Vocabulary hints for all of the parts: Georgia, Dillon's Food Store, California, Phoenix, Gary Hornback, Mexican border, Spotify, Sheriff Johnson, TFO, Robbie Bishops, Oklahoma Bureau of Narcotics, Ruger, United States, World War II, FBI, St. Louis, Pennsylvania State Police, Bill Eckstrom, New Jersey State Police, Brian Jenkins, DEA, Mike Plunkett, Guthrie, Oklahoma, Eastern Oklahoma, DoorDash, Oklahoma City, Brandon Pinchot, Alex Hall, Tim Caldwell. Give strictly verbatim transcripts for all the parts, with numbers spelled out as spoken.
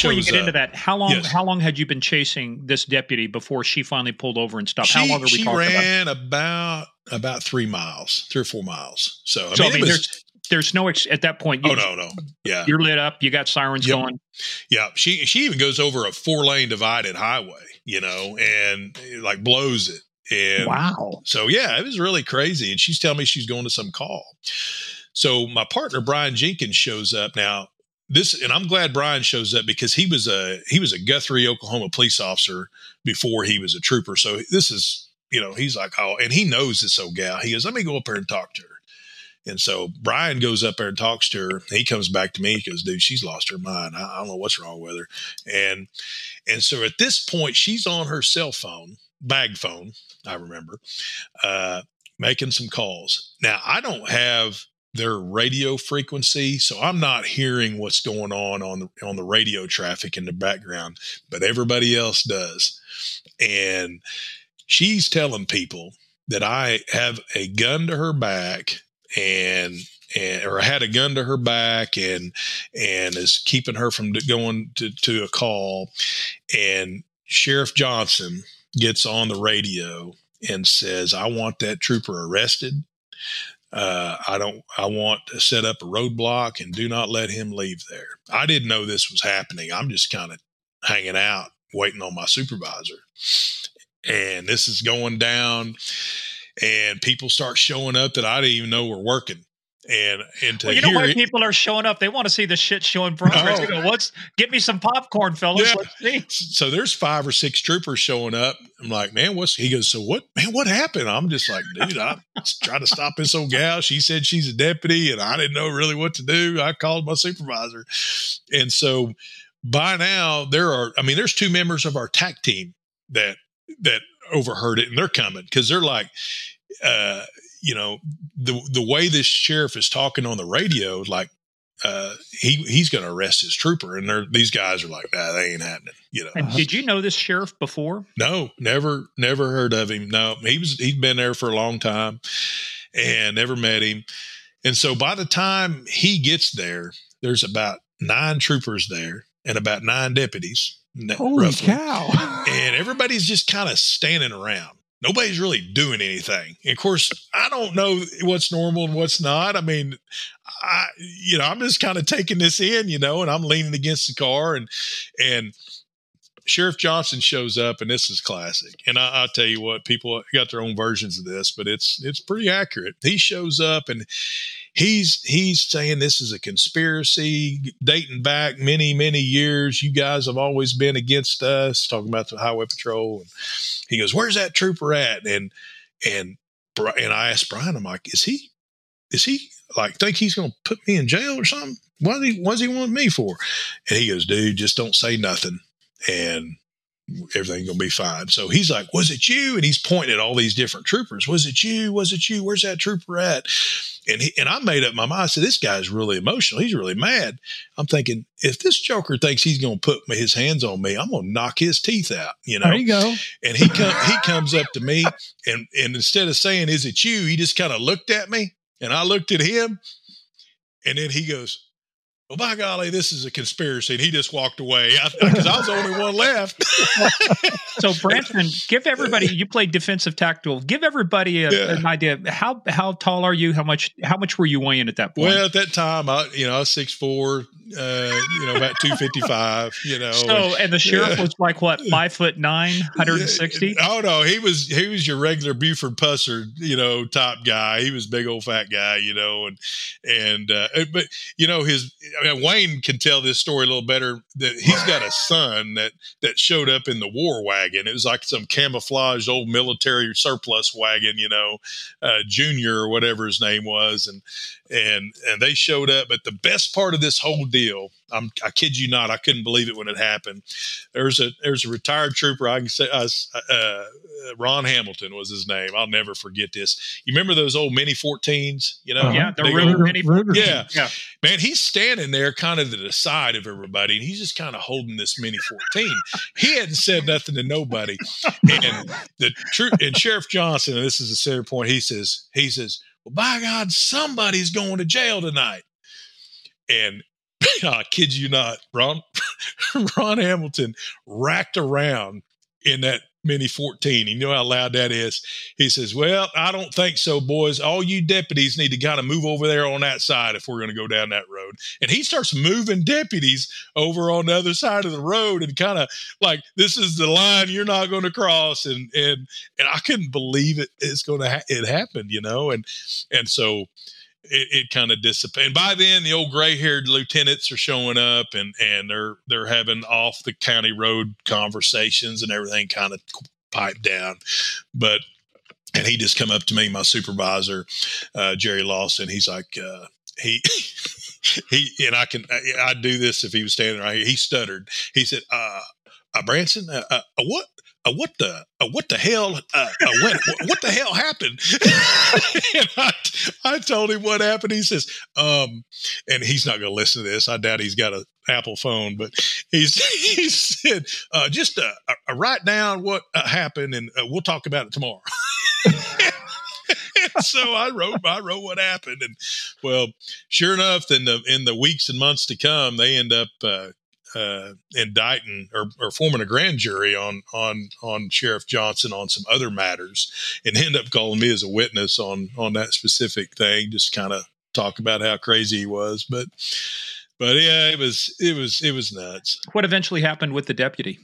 Before you get up. into that, how long yes. how long had you been chasing this deputy before she finally pulled over and stopped? She, how long were we she talking ran about? about about three miles, three or four miles. So I so, mean, I mean was, there's there's no ex- at that point. You, oh no, no, yeah, you're lit up. You got sirens yep. going. Yeah, she she even goes over a four lane divided highway, you know, and like blows it. And wow. So yeah, it was really crazy. And she's telling me she's going to some call. So my partner Brian Jenkins shows up now. This, and I'm glad Brian shows up because he was a he was a Guthrie, Oklahoma police officer before he was a trooper. So this is, you know, he's like, oh, and he knows this old gal. He goes, let me go up there and talk to her. And so Brian goes up there and talks to her. He comes back to me. He goes, dude, she's lost her mind. I, I don't know what's wrong with her. And and so at this point, she's on her cell phone, bag phone, I remember, uh, making some calls. Now, I don't have their radio frequency, so I'm not hearing what's going on on the, on the radio traffic in the background, but everybody else does. And she's telling people that I have a gun to her back and, and or I had a gun to her back and and is keeping her from going to, to a call. And Sheriff Johnson gets on the radio and says, I want that trooper arrested. Uh, I don't, I want to set up a roadblock and do not let him leave there. I didn't know this was happening. I'm just kind of hanging out, waiting on my supervisor. And this is going down and people start showing up that I didn't even know were working. And, and to well, you know why it, people are showing up? They want to see the shit show in progress. Oh. They go, let's get me some popcorn, fellas. Yeah. Let's see. So there's five or six troopers showing up. I'm like, man, what's he goes? So what? Man, what happened? I'm just like, dude, I tried to stop this old gal. She said she's a deputy, and I didn't know really what to do. I called my supervisor, and so by now there are. I mean, there's two members of our TAC team that that overheard it, and they're coming because they're like. Uh, you know, the the way this sheriff is talking on the radio, like uh, he he's going to arrest his trooper, and these guys are like, nah, that ain't happening. You know. And did you know this sheriff before? No, never, never heard of him. No, he was he'd been there for a long time, and never met him. And so by the time he gets there, there's about nine troopers there and about nine deputies. Holy roughly. Cow! And everybody's just kind of standing around. Nobody's really doing anything. And of course, I don't know what's normal and what's not. I mean, I, you know, I'm just kind of taking this in, you know, and I'm leaning against the car and, and Sheriff Johnson shows up, and this is classic. And I, I'll tell you what, people got their own versions of this, but it's, it's pretty accurate. He shows up and he's, he's saying this is a conspiracy dating back many, many years. You guys have always been against us, talking about the highway patrol. And he goes, where's that trooper at? And, and, and I asked Brian, I'm like, is he, is he like, think he's going to put me in jail or something? What does he, what does he want me for? And he goes, dude, just don't say nothing. And everything's going to be fine. So he's like, was it you? And he's pointing at all these different troopers. Was it you? Was it you? Where's that trooper at? And he, and I made up my mind. I said, this guy's really emotional. He's really mad. I'm thinking, if this joker thinks he's going to put his hands on me, I'm going to knock his teeth out. You know? There you go. And he, com- he comes up to me and, and instead of saying, is it you? He just kind of looked at me and I looked at him, and then he goes, well, by golly, this is a conspiracy. And he just walked away because I, I was the only one left. So, Branson, give everybody, you played defensive tactical. Give everybody a, yeah. an idea. How how tall are you? How much How much were you weighing at that point? Well, at that time, I, you know, I was six foot four, uh, you know, about two fifty-five, you know. So, and, and the sheriff yeah. was like, what, five foot nine, one hundred sixty? Oh, no, he was, he was your regular Buford Pusser, you know, top guy. He was big old fat guy, you know, and, and, uh, but, you know, his, I mean, Wayne can tell this story a little better. That he's got a son that, that showed up in the war wagon. It was like some camouflaged old military surplus wagon, you know, uh, Junior or whatever his name was, and and and they showed up. But the best part of this whole deal, I'm, I kid you not, I couldn't believe it when it happened. There's a there's a retired trooper. I can say, uh, uh, Ron Hamilton was his name. I'll never forget this. You remember those old Mini fourteens? You know, uh-huh. yeah, the Ruger, Mini Ruger. Yeah. yeah, man, he's standing there, kind of to the side of everybody, and he's just kind of holding this Mini fourteen. He hadn't said nothing to nobody, and the tro- and Sheriff Johnson. And this is the center point. He says, he says, well, by God, somebody's going to jail tonight. And I kid you not, Ron, Ron Hamilton racked around in that Mini fourteen. You know how loud that is. He says, well, I don't think so, boys. All you deputies need to kind of move over there on that side if we're going to go down that road. And he starts moving deputies over on the other side of the road and kind of like, this is the line you're not going to cross. And, and, and I couldn't believe it. It's going to, ha- it happened, you know? And, and so it, it kind of dissipated. And by then the old gray haired lieutenants are showing up and, and they're, they're having off the county road conversations and everything kind of piped down. But, and he just come up to me, my supervisor, uh, Jerry Lawson. He's like, uh, he, he, and I can, I, I'd do this if he was standing right here. He stuttered. He said, uh, uh Branson, uh, uh what? Uh, what the uh, what the hell uh, uh, what, what the hell happened? And I, I told him what happened. He says, um, and he's not going to listen to this. I doubt he's got an Apple phone, but he's, he said, uh, just uh, uh, write down what uh, happened, and uh, we'll talk about it tomorrow. So I wrote, I wrote what happened, and well, sure enough, in the in the weeks and months to come, they end up. Uh, Uh, indicting or, or forming a grand jury on on on Sheriff Johnson on some other matters, and end up calling me as a witness on on that specific thing. Just kind of talk about how crazy he was, but but yeah, it was it was it was nuts. What eventually happened with the deputy?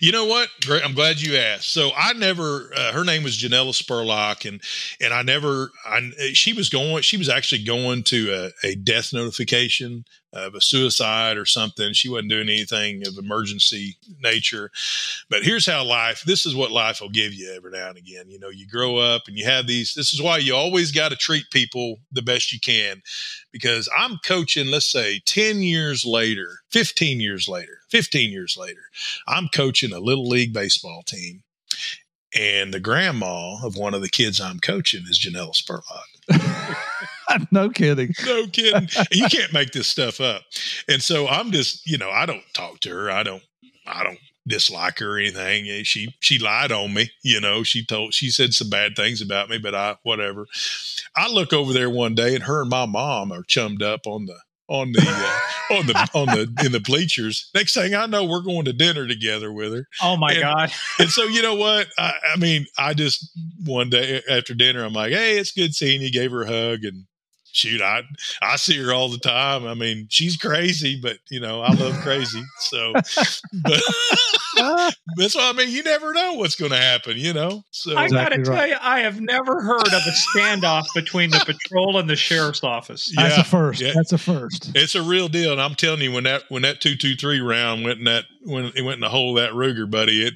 You know what? I'm glad you asked. So I never, uh, her name was Janella Spurlock, and, and I never, I, she was going, she was actually going to a, a death notification of a suicide or something. She wasn't doing anything of emergency nature, but here's how life, this is what life will give you every now and again. You know, you grow up and you have these, this is why you always got to treat people the best you can, because I'm coaching, let's say ten years later, fifteen years later, fifteen years later, I'm coaching a little league baseball team, and the grandma of one of the kids I'm coaching is Janella Spurlock. No kidding. No kidding. You can't make this stuff up. And so I'm just, you know, I don't talk to her. I don't, I don't dislike her or anything. She, she lied on me. You know, she told, she said some bad things about me, but I, whatever. I look over there one day and her and my mom are chummed up on the, on the, uh, on the, on the, in the bleachers. Next thing I know, we're going to dinner together with her. Oh my and, God. And so, you know what? I, I mean, I just one day after dinner, I'm like, hey, it's good seeing you. Gave her a hug, and shoot, I, I see her all the time. I mean, she's crazy, but you know, I love crazy. So, but that's what I mean. You never know what's going to happen, you know? So I got to exactly right. tell you, I have never heard of a standoff between the patrol and the sheriff's office. Yeah, that's a first. Yeah. That's a first. It's a real deal. And I'm telling you, when that, when that two, two, three round went in that, when it went in the hole, that Ruger, buddy, it,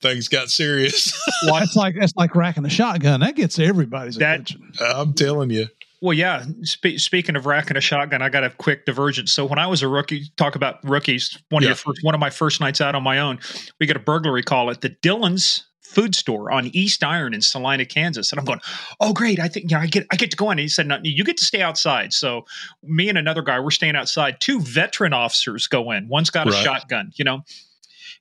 things got serious. Well, it's like, that's like racking a shotgun. That gets everybody's that, attention. I'm telling you. Well, yeah. Spe- speaking of racking a shotgun, I got a quick divergence. So when I was a rookie, talk about rookies, one of, yeah. your first, one of my first nights out on my own, we got a burglary call at the Dillon's Food Store on East Iron in Salina, Kansas. And I'm going, oh, great. I think, you know, I get I get to go in. And he said, no, you get to stay outside. So me and another guy, we're staying outside. Two veteran officers go in. One's got a right. shotgun, you know.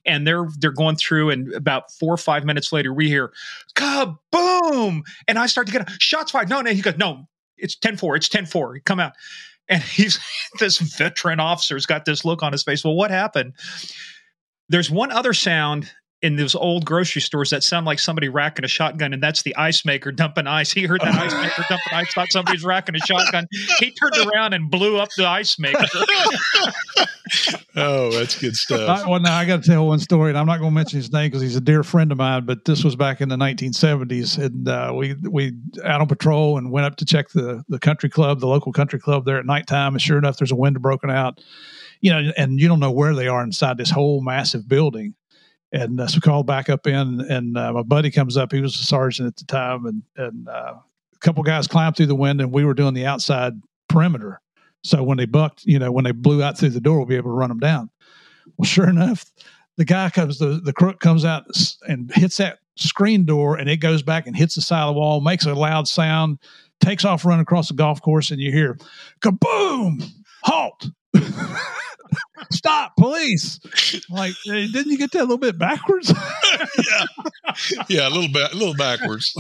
And they're they're going through, and about four or five minutes later, we hear, kaboom! And I start to get, shots fired. No, no, he goes, no. It's ten four. It's ten four. Come out. And he's this veteran officer's got this look on his face. Well, what happened? There's one other sound in those old grocery stores that sound like somebody racking a shotgun, and that's the ice maker dumping ice. He heard the ice maker dumping ice, thought somebody's racking a shotgun. He turned around and blew up the ice maker. Oh, that's good stuff. I, well, now I got to tell one story, and I'm not going to mention his name because he's a dear friend of mine. But this was back in the nineteen seventies, and uh, we we out on patrol and went up to check the the country club, the local country club there at nighttime. And sure enough, there's a window broken out, you know, and you don't know where they are inside this whole massive building. And uh, so we called back up in, and uh, my buddy comes up. He was a sergeant at the time, and and uh, a couple guys climbed through the window, and we were doing the outside perimeter. So when they bucked, you know, when they blew out through the door, we'll be able to run them down. Well, sure enough, the guy comes, the, the crook comes out and hits that screen door, and it goes back and hits the side of the wall, makes a loud sound, takes off running across the golf course, and you hear, kaboom, halt. Stop, police. Like, didn't you get that a little bit backwards? yeah. Yeah, a little bit, a little backwards.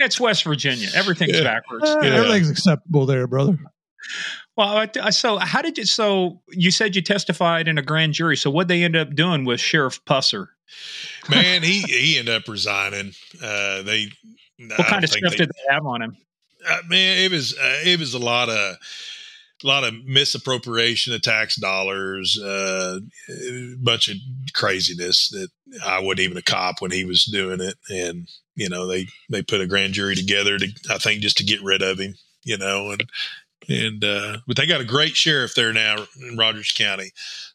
It's West Virginia. Everything's yeah. backwards. Uh, yeah. Everything's acceptable there, brother. Well, so how did you, so you said you testified in a grand jury. So what'd they end up doing with Sheriff Pusser? Man, he, he ended up resigning. Uh, they, what kind of stuff they, did they have on him? Uh, man, it was, uh, it was a lot of, a lot of misappropriation of tax dollars, uh, a bunch of craziness that I wasn't even a cop when he was doing it. And, you know, they, they put a grand jury together to, I think, just to get rid of him, you know, and, and, uh, but they got a great sheriff there now in Rogers County.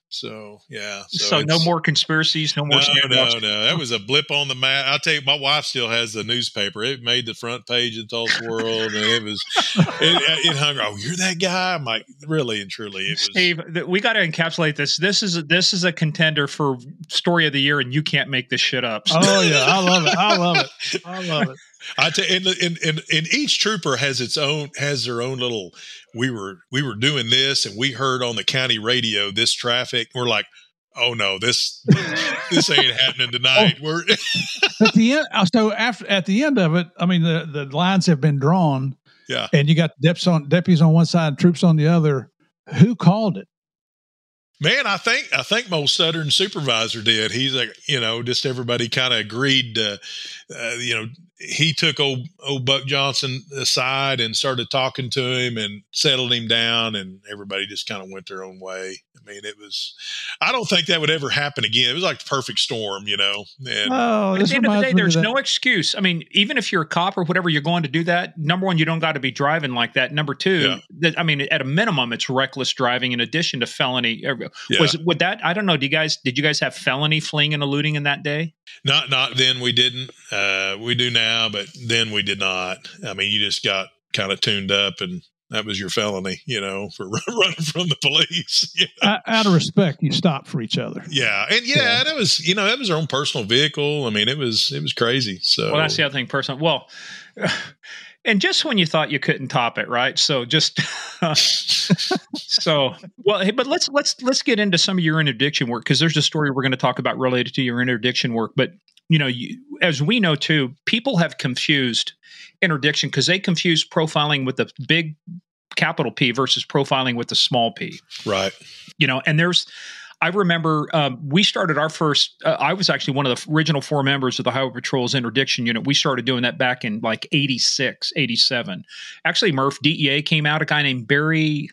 So, yeah. So, so no more conspiracies, no more. No, no, no. That was a blip on the map. I'll tell you, my wife still has the newspaper. It made the front page of Tulsa World, and it was, it, it hung. Oh, you're that guy? I'm like, really and truly. It was, Steve, th- we got to encapsulate this. This is, a, this is a contender for story of the year, and you can't make this shit up. So. Oh, yeah. I love it. I love it. I love it. I tell, and, and, and, and each trooper has its own, has their own little, we were, we were doing this and we heard on the county radio, this traffic, we're like, oh no, this, this ain't happening tonight. Oh. We're at the end. So after, at the end of it, I mean, the, the lines have been drawn. Yeah. And you got deputies on deputies on one side, troops on the other. Who called it? Man, I think, I think my Southern supervisor did. He's like, you know, just everybody kind of agreed to, uh, you know, he took old, old Buck Johnson aside and started talking to him and settled him down, and everybody just kind of went their own way. I mean, it was, I don't think that would ever happen again. It was like the perfect storm, you know? And oh, at the end of the day, there's no excuse. I mean, even if you're a cop or whatever, you're going to do that. Number one, you don't got to be driving like that. Number two, yeah. that, I mean, at a minimum, it's reckless driving in addition to felony. Yeah. Was would that, I don't know. Do you guys, did you guys have felony fleeing and eluding in that day? Not, not then we didn't, uh, we do now, but then we did not. I mean, you just got kind of tuned up and that was your felony, you know, for running from the police. You know? Out of respect, you stopped for each other. Yeah. And yeah, yeah, that was, you know, that was our own personal vehicle. I mean, it was, it was crazy. So, well, that's the other thing, personal. Well, and just when you thought you couldn't top it, right? So just, uh, so, well, hey, but let's, let's, let's get into some of your interdiction work. Cause there's a story we're going to talk about related to your interdiction work, but you know, you, as we know too, people have confused interdiction because they confuse profiling with the big capital P versus profiling with the small p. Right. You know, and there's, I remember um, we started our first, uh, I was actually one of the original four members of the Highway Patrol's interdiction unit. We started doing that back in like eighty-six, eighty-seven. Actually, Murph, D E A came out, a guy named Barry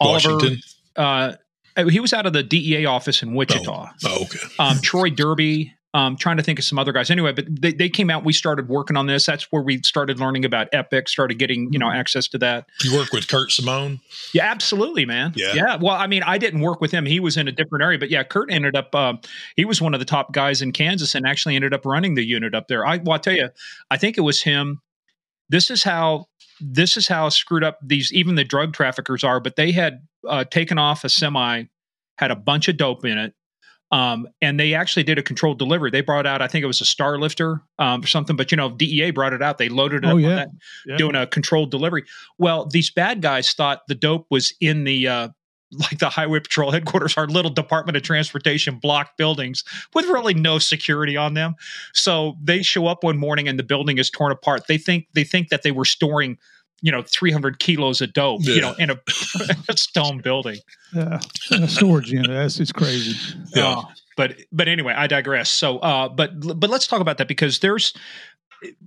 Washington. Oliver. Uh, he was out of the D E A office in Wichita. Oh, oh okay. Um, Troy Derby. Um, trying to think of some other guys anyway, but they, they came out, we started working on this. That's where we started learning about Epic, started getting, you know, access to that. You work with Kurt Simone? Yeah, absolutely, man. Yeah. yeah. Well, I mean, I didn't work with him. He was in a different area, but yeah, Kurt ended up, um, he was one of the top guys in Kansas and actually ended up running the unit up there. I, well, I'll tell you, I think it was him. This is how, this is how screwed up these, even the drug traffickers are, but they had uh, taken off a semi, had a bunch of dope in it. Um, and they actually did a controlled delivery. They brought out, I think it was a Starlifter um, or something, but you know, D E A brought it out. They loaded it oh, up yeah. on that, yeah. doing a controlled delivery. Well, these bad guys thought the dope was in the, uh, like the Highway Patrol headquarters, our little Department of Transportation block buildings with really no security on them. So they show up one morning and the building is torn apart. They think, they think that they were storing, you know, three hundred kilos of dope, yeah. you know, in a, a stone building. Yeah. A storage unit. That's, it's crazy. Yeah. Uh, but, but anyway, I digress. So, uh, but, but let's talk about that because there's,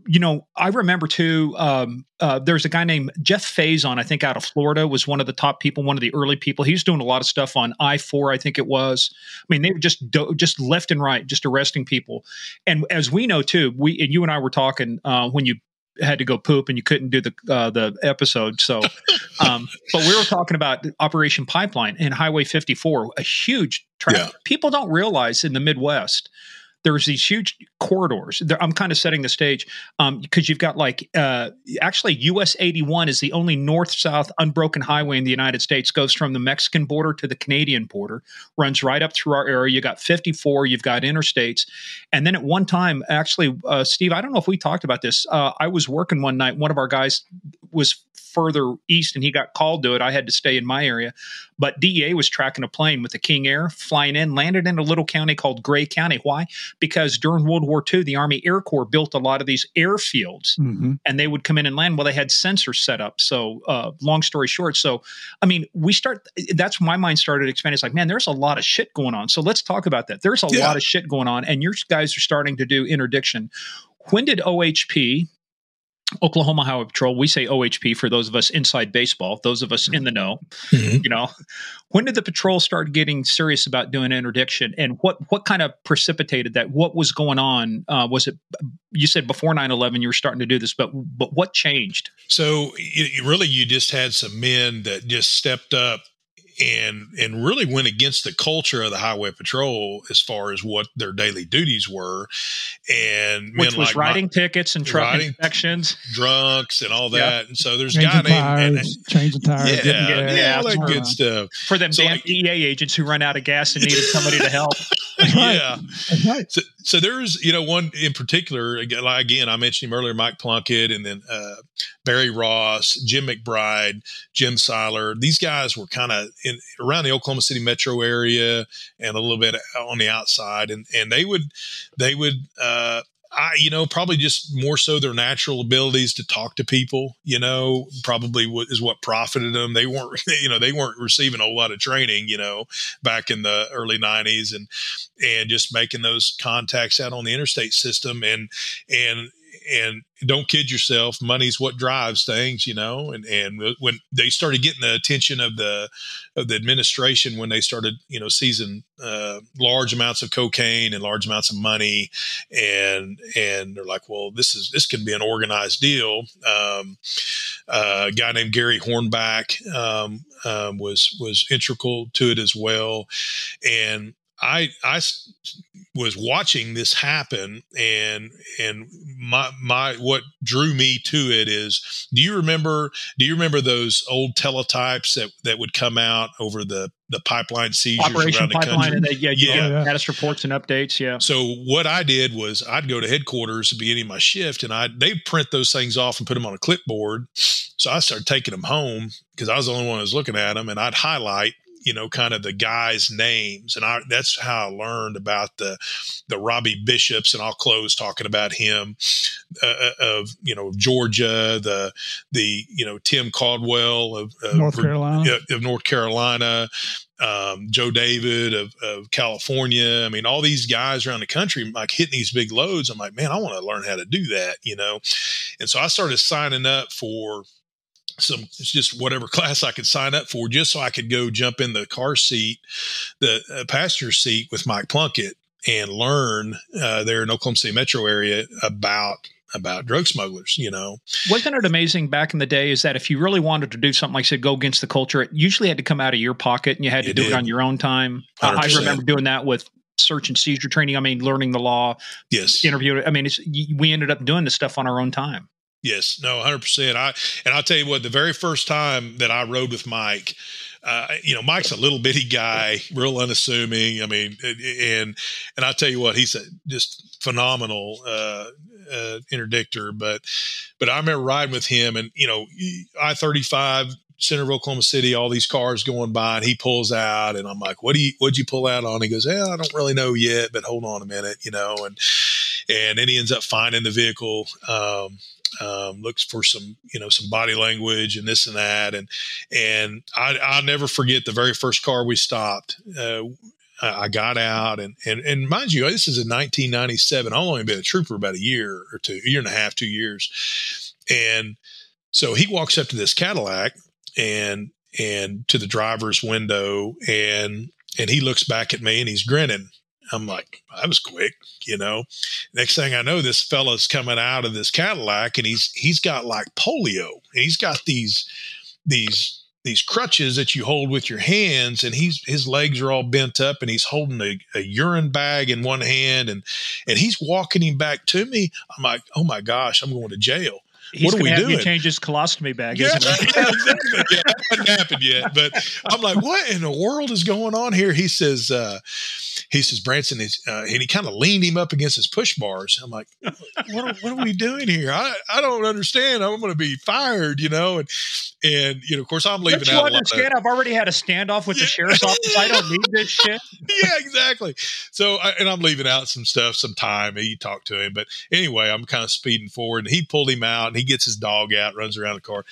you know, I remember too, um, uh, there's a guy named Jeff Faison, I think out of Florida, was one of the top people, one of the early people. He was doing a lot of stuff on I four, I think it was. I mean, they were just, do- just left and right, just arresting people. And as we know too, we, and you and I were talking, uh, when you had to go poop and you couldn't do the, uh, the episode. So, um, but we were talking about Operation Pipeline and Highway fifty-four, a huge traffic. Yeah. People don't realize in the Midwest, there's these huge corridors. There, I'm kind of setting the stage. Um, cause you've got like, uh, actually U S eighty-one is the only north-south unbroken highway in the United States, goes from the Mexican border to the Canadian border, runs right up through our area. You got fifty-four, you've got interstates. And then at one time, actually, uh, Steve, I don't know if we talked about this. Uh, I was working one night, one of our guys was further east and he got called to it. I had to stay in my area. But D E A was tracking a plane with the King Air flying in, landed in a little county called Gray County. Why? Because during World War Two, the Army Air Corps built a lot of these airfields, mm-hmm. and they would come in and land. Well, they had sensors set up. So uh, long story short. So, I mean, we start, that's when my mind started expanding. It's like, man, there's a lot of shit going on. So let's talk about that. There's a yeah. lot of shit going on, and your guys are starting to do interdiction. When did O H P, Oklahoma Highway Patrol, we say O H P for those of us inside baseball, those of us in the know, mm-hmm. you know, when did the patrol start getting serious about doing interdiction, and what, what kind of precipitated that? What was going on? Uh, was it, you said before nine eleven you were starting to do this, but, but what changed? So it, really you just had some men that just stepped up and, and really went against the culture of the Highway Patrol as far as what their daily duties were. And which men was like writing my, tickets and truck inspections, drunks and all that. Yeah. And so there's a guy named changing tires, yeah, getting yeah, gas, yeah, all that good stuff. For them so damn like, D E A agents who run out of gas and needed somebody to help. Yeah. Right. So, so there's, you know, one in particular, again, I mentioned him earlier, Mike Plunkett, and then uh, Barry Ross, Jim McBride, Jim Seiler. These guys were kind of in around the Oklahoma City metro area and a little bit on the outside. And, and they would, they would, uh, I, you know, probably just more so their natural abilities to talk to people, you know, probably w- is what profited them. They weren't, you know, they weren't receiving a whole lot of training, you know, back in the early nineties, and, and just making those contacts out on the interstate system. And, and, and don't kid yourself, money's what drives things, you know, and, and when they started getting the attention of the, of the administration, when they started, you know, seizing uh, large amounts of cocaine and large amounts of money, and, and they're like, well, this is, this can be an organized deal. Um, uh, a guy named Gary Hornback um, um, was, was integral to it as well. And I, I was watching this happen, and, and my, my, what drew me to it is, do you remember, do you remember those old teletypes that, that would come out over the, the pipeline seizures Operation around the Pipeline country? And they, yeah, yeah. yeah. Status reports and updates. Yeah. So what I did was I'd go to headquarters at the beginning of my shift, and I, they'd print those things off and put them on a clipboard. So I started taking them home because I was the only one who was looking at them, and I'd highlight, you know, kind of the guys' names. And I, that's how I learned about the, the Robbie Bishops, and I'll close talking about him, uh, of, you know, Georgia, the, the, you know, Tim Caldwell of, of North Carolina, of North Carolina, um, Joe David of, of California. I mean, all these guys around the country, like hitting these big loads. I'm like, man, I want to learn how to do that, you know? And so I started signing up for some, it's just whatever class I could sign up for, just so I could go jump in the car seat, the uh, passenger seat with Mike Plunkett, and learn uh, there in Oklahoma City metro area about, about drug smugglers, you know. Wasn't it amazing back in the day is that if you really wanted to do something, like I said, go against the culture, it usually had to come out of your pocket, and you had to it do did. it on your own time. Uh, I remember doing that with search and seizure training. I mean, learning the law, yes, interviewing. I mean, it's, we ended up doing this stuff on our own time. Yes, no, one hundred percent. I and I'll tell you what, the very first time that I rode with Mike, uh, you know, Mike's a little bitty guy, real unassuming. I mean, and and I'll tell you what, he's a just phenomenal uh, uh, interdictor. But but I remember riding with him, and you know, I thirty-five. Center of Oklahoma City, all these cars going by, and he pulls out, and I'm like, what do you, what'd you pull out on? He goes, yeah, I don't really know yet, but hold on a minute, you know, and, and then he ends up finding the vehicle, um, um, looks for some, you know, some body language and this and that. And, and I, I'll never forget the very first car we stopped, uh, I got out, and, and, and mind you, this is in nineteen ninety-seven. I've only been a trooper about a year or two, a year and a half, two years. And so he walks up to this Cadillac, and, and to the driver's window, and, and he looks back at me, and he's grinning. I'm like, I was quick, you know, next thing I know, this fella's coming out of this Cadillac, and he's, he's got like polio, and he's got these, these, these crutches that you hold with your hands, and he's, his legs are all bent up, and he's holding a, a urine bag in one hand, and, and he's walking him back to me. I'm like, oh my gosh, I'm going to jail. He's going to have doing? you change his colostomy bag. Yeah, yeah, exactly. Yeah, that hasn't happened yet. But I'm like, what in the world is going on here? He says, uh, he says, Branson, is, uh, and he kind of leaned him up against his push bars. I'm like, what are, what are we doing here? I, I don't understand. I'm going to be fired, you know? And, and, you know, of course I'm leaving out. Don't you out understand? Of, I've already had a standoff with yeah. the sheriff's office. I don't need this shit. Yeah, exactly. So, I, and I'm leaving out some stuff, some time. He talked to him, but anyway, I'm kind of speeding forward and he pulled him out and he gets his dog out, runs around the car.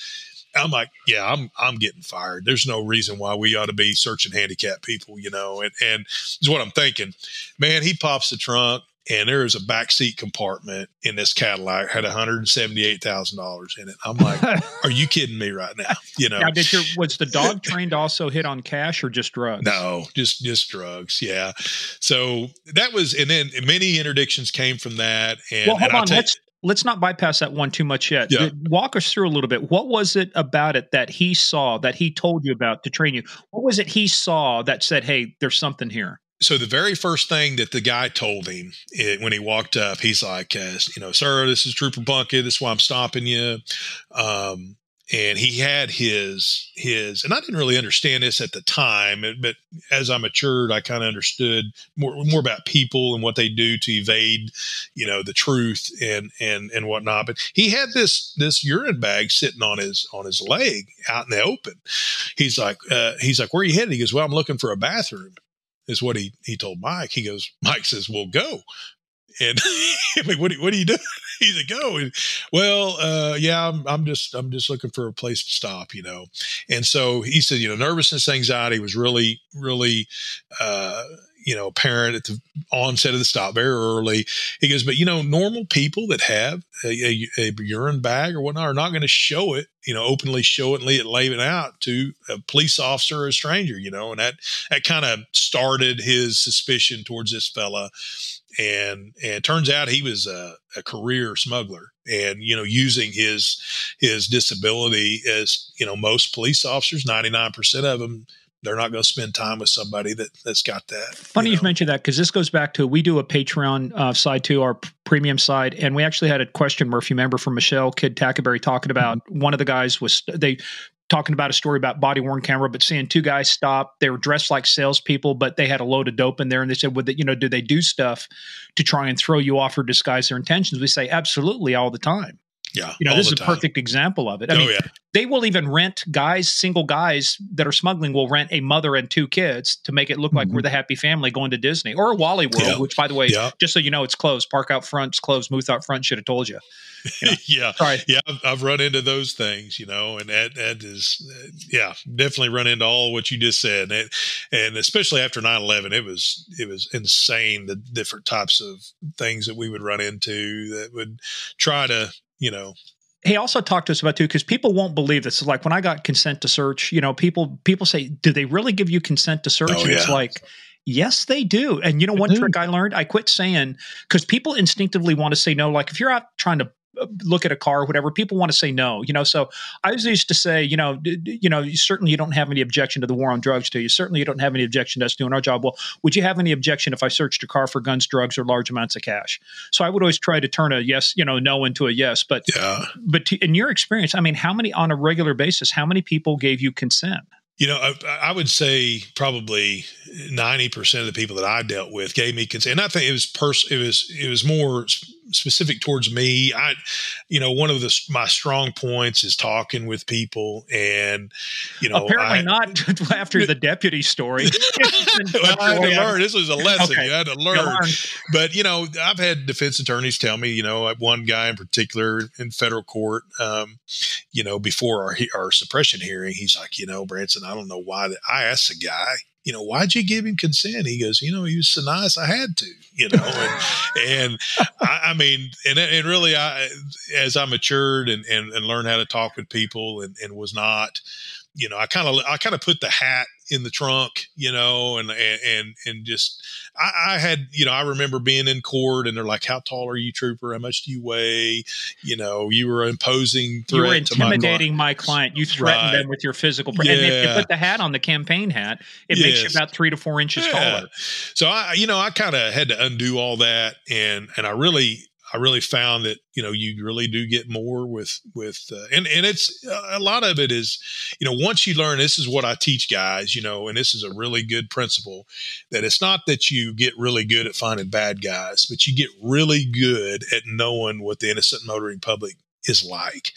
I'm like, yeah, I'm, I'm getting fired. There's no reason why we ought to be searching handicapped people, you know, and, and is what I'm thinking, man. He pops the trunk and there is a backseat compartment in this Cadillac had one hundred seventy-eight thousand dollars in it. I'm like, are you kidding me right now? You know, now, did your, was the dog trained also hit on cash or just drugs? No, just, just drugs. Yeah. So that was, and then many interdictions came from that. And, well, hold and on, take, let's, Let's not bypass that one too much yet. Yeah. Walk us through a little bit. What was it about it that he saw, that he told you about to train you? What was it he saw that said, hey, there's something here? So the very first thing that the guy told him it, when he walked up, he's like, uh, you know, sir, this is Trooper Plunkett. This is why I'm stopping you. Um, and he had his, his, and I didn't really understand this at the time, but as I matured, I kind of understood more, more about people and what they do to evade, you know, the truth and, and, and whatnot. But he had this, this urine bag sitting on his, on his leg out in the open. He's like, uh, he's like, where are you headed? He goes, well, I'm looking for a bathroom is what he, he told Mike. He goes, Mike says, we'll go. And I mean, what, what do you do? He's like, go. And, well, uh, yeah, I'm, I'm just, I'm just looking for a place to stop, you know? And so he said, you know, nervousness, anxiety was really, really, uh, you know, apparent at the onset of the stop very early. He goes, but you know, normal people that have a, a, a urine bag or whatnot are not going to show it, you know, openly show it and lay it, lay it out to a police officer or a stranger, you know? And that, that kind of started his suspicion towards this fella. And, and it turns out he was a, a career smuggler and, you know, using his, his disability as, you know, most police officers, ninety-nine percent of them, they're not going to spend time with somebody that that's got that. Funny you know? you've mentioned that, because this goes back to, we do a Patreon uh, side to our premium side. And we actually had a question, Murphy, member from Michelle Kidd Tackleberry talking about mm-hmm. one of the guys was, they talking about a story about body worn camera, but seeing two guys stop, they were dressed like salespeople, but they had a load of dope in there. And they said, well, the, you know, do they do stuff to try and throw you off or disguise their intentions? We say, absolutely. All the time. Yeah. You know, this is a perfect example of it. I mean, yeah. They will even rent guys, single guys that are smuggling will rent a mother and two kids to make it look like mm-hmm. we're the happy family going to Disney or Wally World, yeah. which by the way, yeah. just so you know, it's closed. Park out front's closed. Move out front. Should have told you. You know? yeah. All right. Yeah. I've, I've run into those things, you know, and that, that is, yeah, definitely run into all what you just said. And, and especially after nine eleven, it was, it was insane. The different types of things that we would run into that would try to, you know. He also talked to us about too, because people won't believe this. Like when I got consent to search, you know, people, people say, do they really give you consent to search? Oh, and yeah. It's like, yes, they do. And you know, one trick I learned, I quit saying, because people instinctively want to say no. Like if you're out trying to look at a car or whatever, people want to say no, you know? So I was used to say, you know, d- you know, you certainly you don't have any objection to the war on drugs, do you? Certainly you don't have any objection to us doing our job. Well, would you have any objection if I searched your car for guns, drugs, or large amounts of cash? So I would always try to turn a yes, you know, no into a yes. But, yeah. but to, in your experience, I mean, how many on a regular basis, how many people gave you consent? You know, I, I would say probably ninety percent of the people that I dealt with gave me consent. And I think it was pers- it was it was more sp- specific towards me. I, you know, one of the my strong points is talking with people, and you know, apparently I, not after the deputy story. well, I had to learn. This was a lesson okay. you had to learn. You learn. But you know, I've had defense attorneys tell me, you know, one guy in particular in federal court, um, you know, before our our suppression hearing, he's like, you know, Branson, I don't know why. That I asked the guy, you know, why'd you give him consent? He goes, you know, he was so nice. I had to, you know, and, and I, I mean, and, and really, I, as I matured and, and, and learned how to talk with people and, and was not, you know, I kind of, I kind of put the hat in the trunk, you know, and, and, and just, I, I had, you know, I remember being in court and they're like, how tall are you, Trooper? How much do you weigh? You know, you were imposing threat. You were intimidating my client. My client. You threatened right. them with your physical. Yeah. And if you put the hat on, the campaign hat, it yes. makes you about three to four inches yeah. taller. So I, you know, I kind of had to undo all that. And, and I really, I really found that, you know, you really do get more with, with, uh, and, and it's a lot of it is, you know, once you learn, this is what I teach guys, you know, and this is a really good principle, that it's not that you get really good at finding bad guys, but you get really good at knowing what the innocent motoring public is like.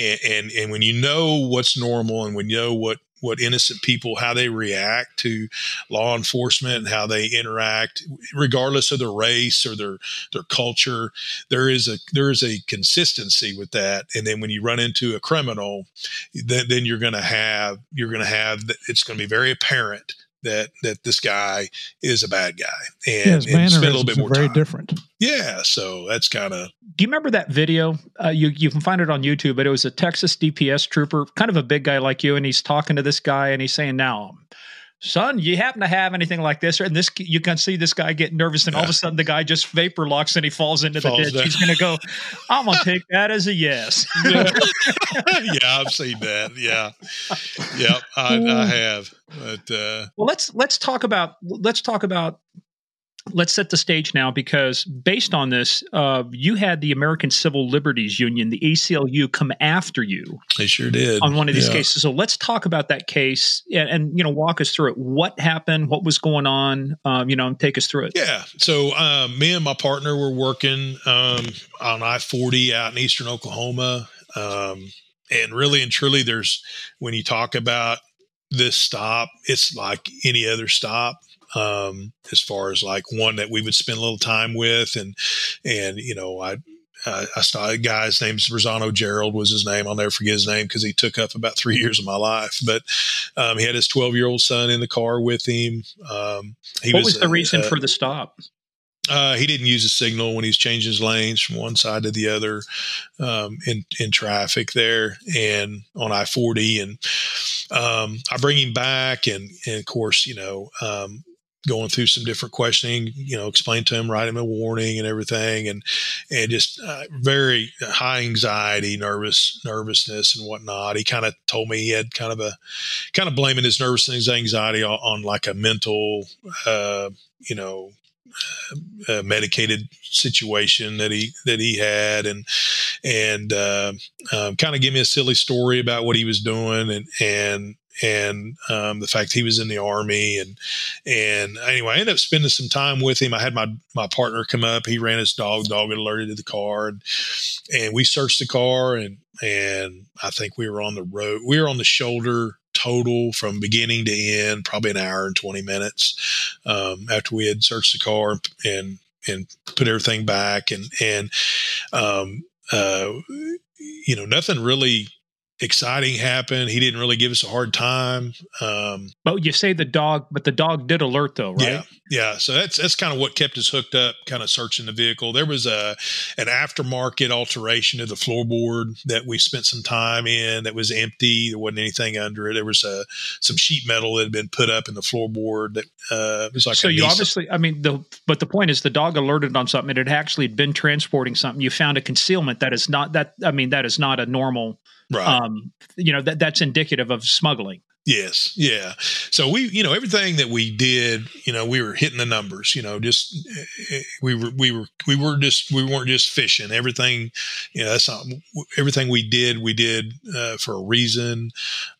And, and, and when you know what's normal, and when you know what, what innocent people, how they react to law enforcement and how they interact, regardless of their race or their, their culture, there is a, there is a consistency with that. And then when you run into a criminal, then, then you're going to have, you're going to have, it's going to be very apparent that, that this guy is a bad guy, and, yeah, and spend a little bit more very time. Different. Yeah. So that's kind of, do you remember that video? Uh, you, you can find it on YouTube, but it was a Texas D P S trooper, kind of a big guy like you. And he's talking to this guy and he's saying, now, son, you happen to have anything like this? And this, you can see this guy getting nervous, and all of a sudden the guy just vapor locks and he falls into falls the ditch. Down. He's going to go, I'm going to take that as a yes. Yeah. Yeah, I've seen that. Yeah. Yep. I, I have. But, uh, well, let's, let's talk about, let's talk about, let's set the stage now, because based on this, uh, you had the American Civil Liberties Union, the A C L U, come after you. They sure did. On one of these yeah. cases. So let's talk about that case and, and, you know, walk us through it. What happened? What was going on? Um, you know, and take us through it. Yeah. So um, me and my partner were working um, on I forty out in eastern Oklahoma. Um, and really and truly, there's, when you talk about this stop, it's like any other stop. Um, as far as like one that we would spend a little time with. And, and, you know, I, I, I saw a guy's name's Rossano Gerald was his name. I'll never forget his name, 'cause he took up about three years of my life, but, um, he had his twelve year old son in the car with him. Um, he what was, was the uh, reason uh, for the stop? Uh, he didn't use a signal when he's changing his lanes from one side to the other, um, in, in traffic there and on I forty. And, um, I bring him back and, and of course, you know, um, going through some different questioning, you know, explain to him, write him a warning and everything. And, and just uh, very high anxiety, nervous, nervousness and whatnot. He kind of told me he had kind of a, kind of blaming his nervousness and anxiety on, on like a mental, uh, you know, uh, medicated situation that he, that he had. And, and uh, um, kind of gave me a silly story about what he was doing and, and, and, um, the fact he was in the Army and, and anyway, I ended up spending some time with him. I had my, my partner come up, he ran his dog, dog had alerted to the car and, and we searched the car and, and I think we were on the road, we were on the shoulder total from beginning to end, probably an hour and twenty minutes, um, after we had searched the car and, and put everything back and, and, um, uh, you know, nothing really exciting happened. He didn't really give us a hard time. Um, oh, you say the dog, but the dog did alert though, right? Yeah. Yeah. So that's, that's kind of what kept us hooked up, kind of searching the vehicle. There was a, an aftermarket alteration of the floorboard that we spent some time in that was empty. There wasn't anything under it. There was a, some sheet metal that had been put up in the floorboard that, uh, it was like, so you obviously, I mean, the, but the point is the dog alerted on something. It had actually been transporting something. You found a concealment that is not that, I mean, that is not a normal, right. Um, you know, that that's indicative of smuggling. Yes. Yeah. So we, you know, everything that we did, you know, we were hitting the numbers, you know, just, we were, we were, we were just, we weren't just fishing. Everything, you know, that's not, everything we did, we did, uh, for a reason.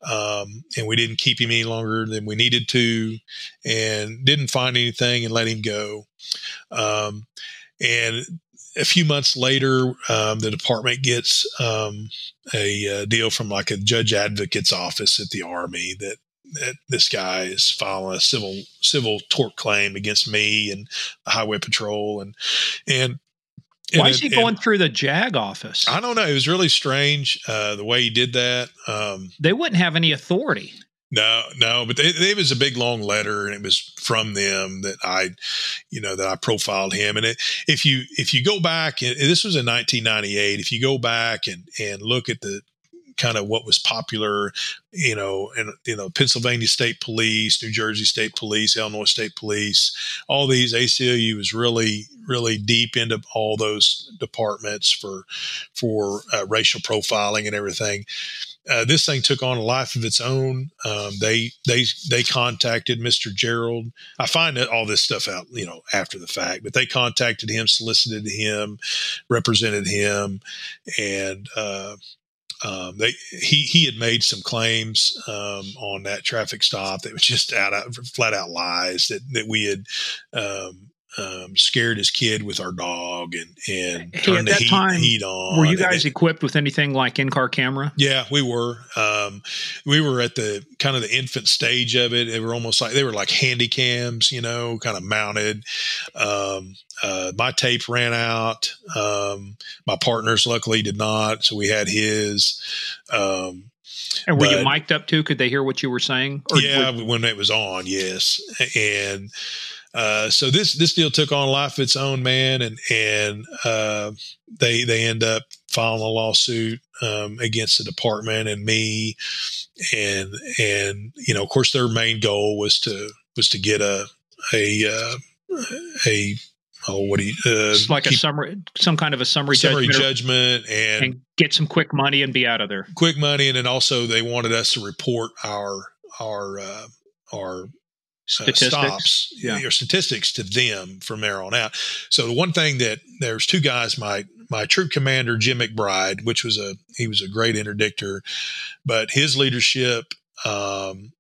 Um, and we didn't keep him any longer than we needed to and didn't find anything and let him go. Um, and a few months later, um, the department gets um, a, a deal from like a judge advocate's office at the Army that, that this guy is filing a civil civil tort claim against me and the Highway Patrol. And and, and why is he and, going and, through the JAG office? I don't know. It was really strange uh, the way he did that. Um, they wouldn't have any authority. No, no, but it was a big long letter, and it was from them that I, you know, that I profiled him. And it, if you if you go back, and this was in nineteen ninety-eight. If you go back and and look at the kind of what was popular, you know, and you know, Pennsylvania State Police, New Jersey State Police, Illinois State Police, all these A C L U was really really deep into all those departments for for uh, racial profiling and everything. Uh, this thing took on a life of its own. Um, they they they contacted Mister Gerald. I find that all this stuff out, you know, after the fact. But they contacted him, solicited him, represented him, and uh, um, they he he had made some claims um, on that traffic stop that was just out of, flat out lies that that we had. Um, Um, scared his kid with our dog and, and turned the heat, time, heat on. Were you guys it, equipped with anything like in-car camera? Yeah, we were. Um, we were at the kind of the infant stage of it. They were almost like, they were like handy cams, you know, kind of mounted. Um, uh, my tape ran out. Um, my partner's luckily did not. So we had his, um, and were but, you mic'd up too? Could they hear what you were saying? Or yeah. Were, when it was on. Yes. And, Uh, so this, this deal took on life of its own, man. And, and, uh, they, they end up filing a lawsuit, um, against the department and me. And, and, you know, of course their main goal was to, was to get a, a, uh, a, oh, what do you, uh, it's like keep, a summary, some kind of a summary, summary judgment, judgment and, and get some quick money and be out of there. Quick money. And then also they wanted us to report our, our, uh, our, statistics. Uh, stops yeah. Your statistics to them from there on out. So the one thing that there's two guys, my, my troop commander, Jim McBride, which was a, he was a great interdictor, but his leadership, um,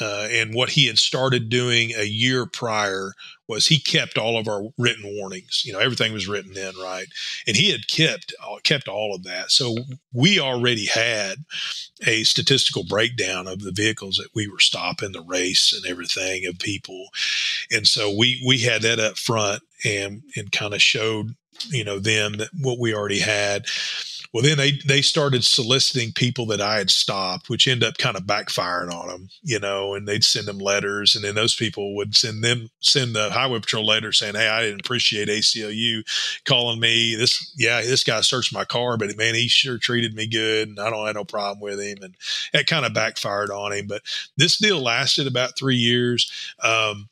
uh, and what he had started doing a year prior was he kept all of our written warnings. You know, everything was written in, right? And he had kept, kept all of that. So we already had a statistical breakdown of the vehicles that we were stopping, the race and everything of people. And so we, we had that up front and, and kind of showed, you know, them that what we already had. Well, then they, they started soliciting people that I had stopped, which ended up kind of backfiring on them, you know, and they'd send them letters. And then those people would send them, send the highway patrol letter saying, hey, I didn't appreciate A C L U calling me this. Yeah. This guy searched my car, but man, he sure treated me good and I don't have no problem with him. And that kind of backfired on him, but this deal lasted about three years. Um,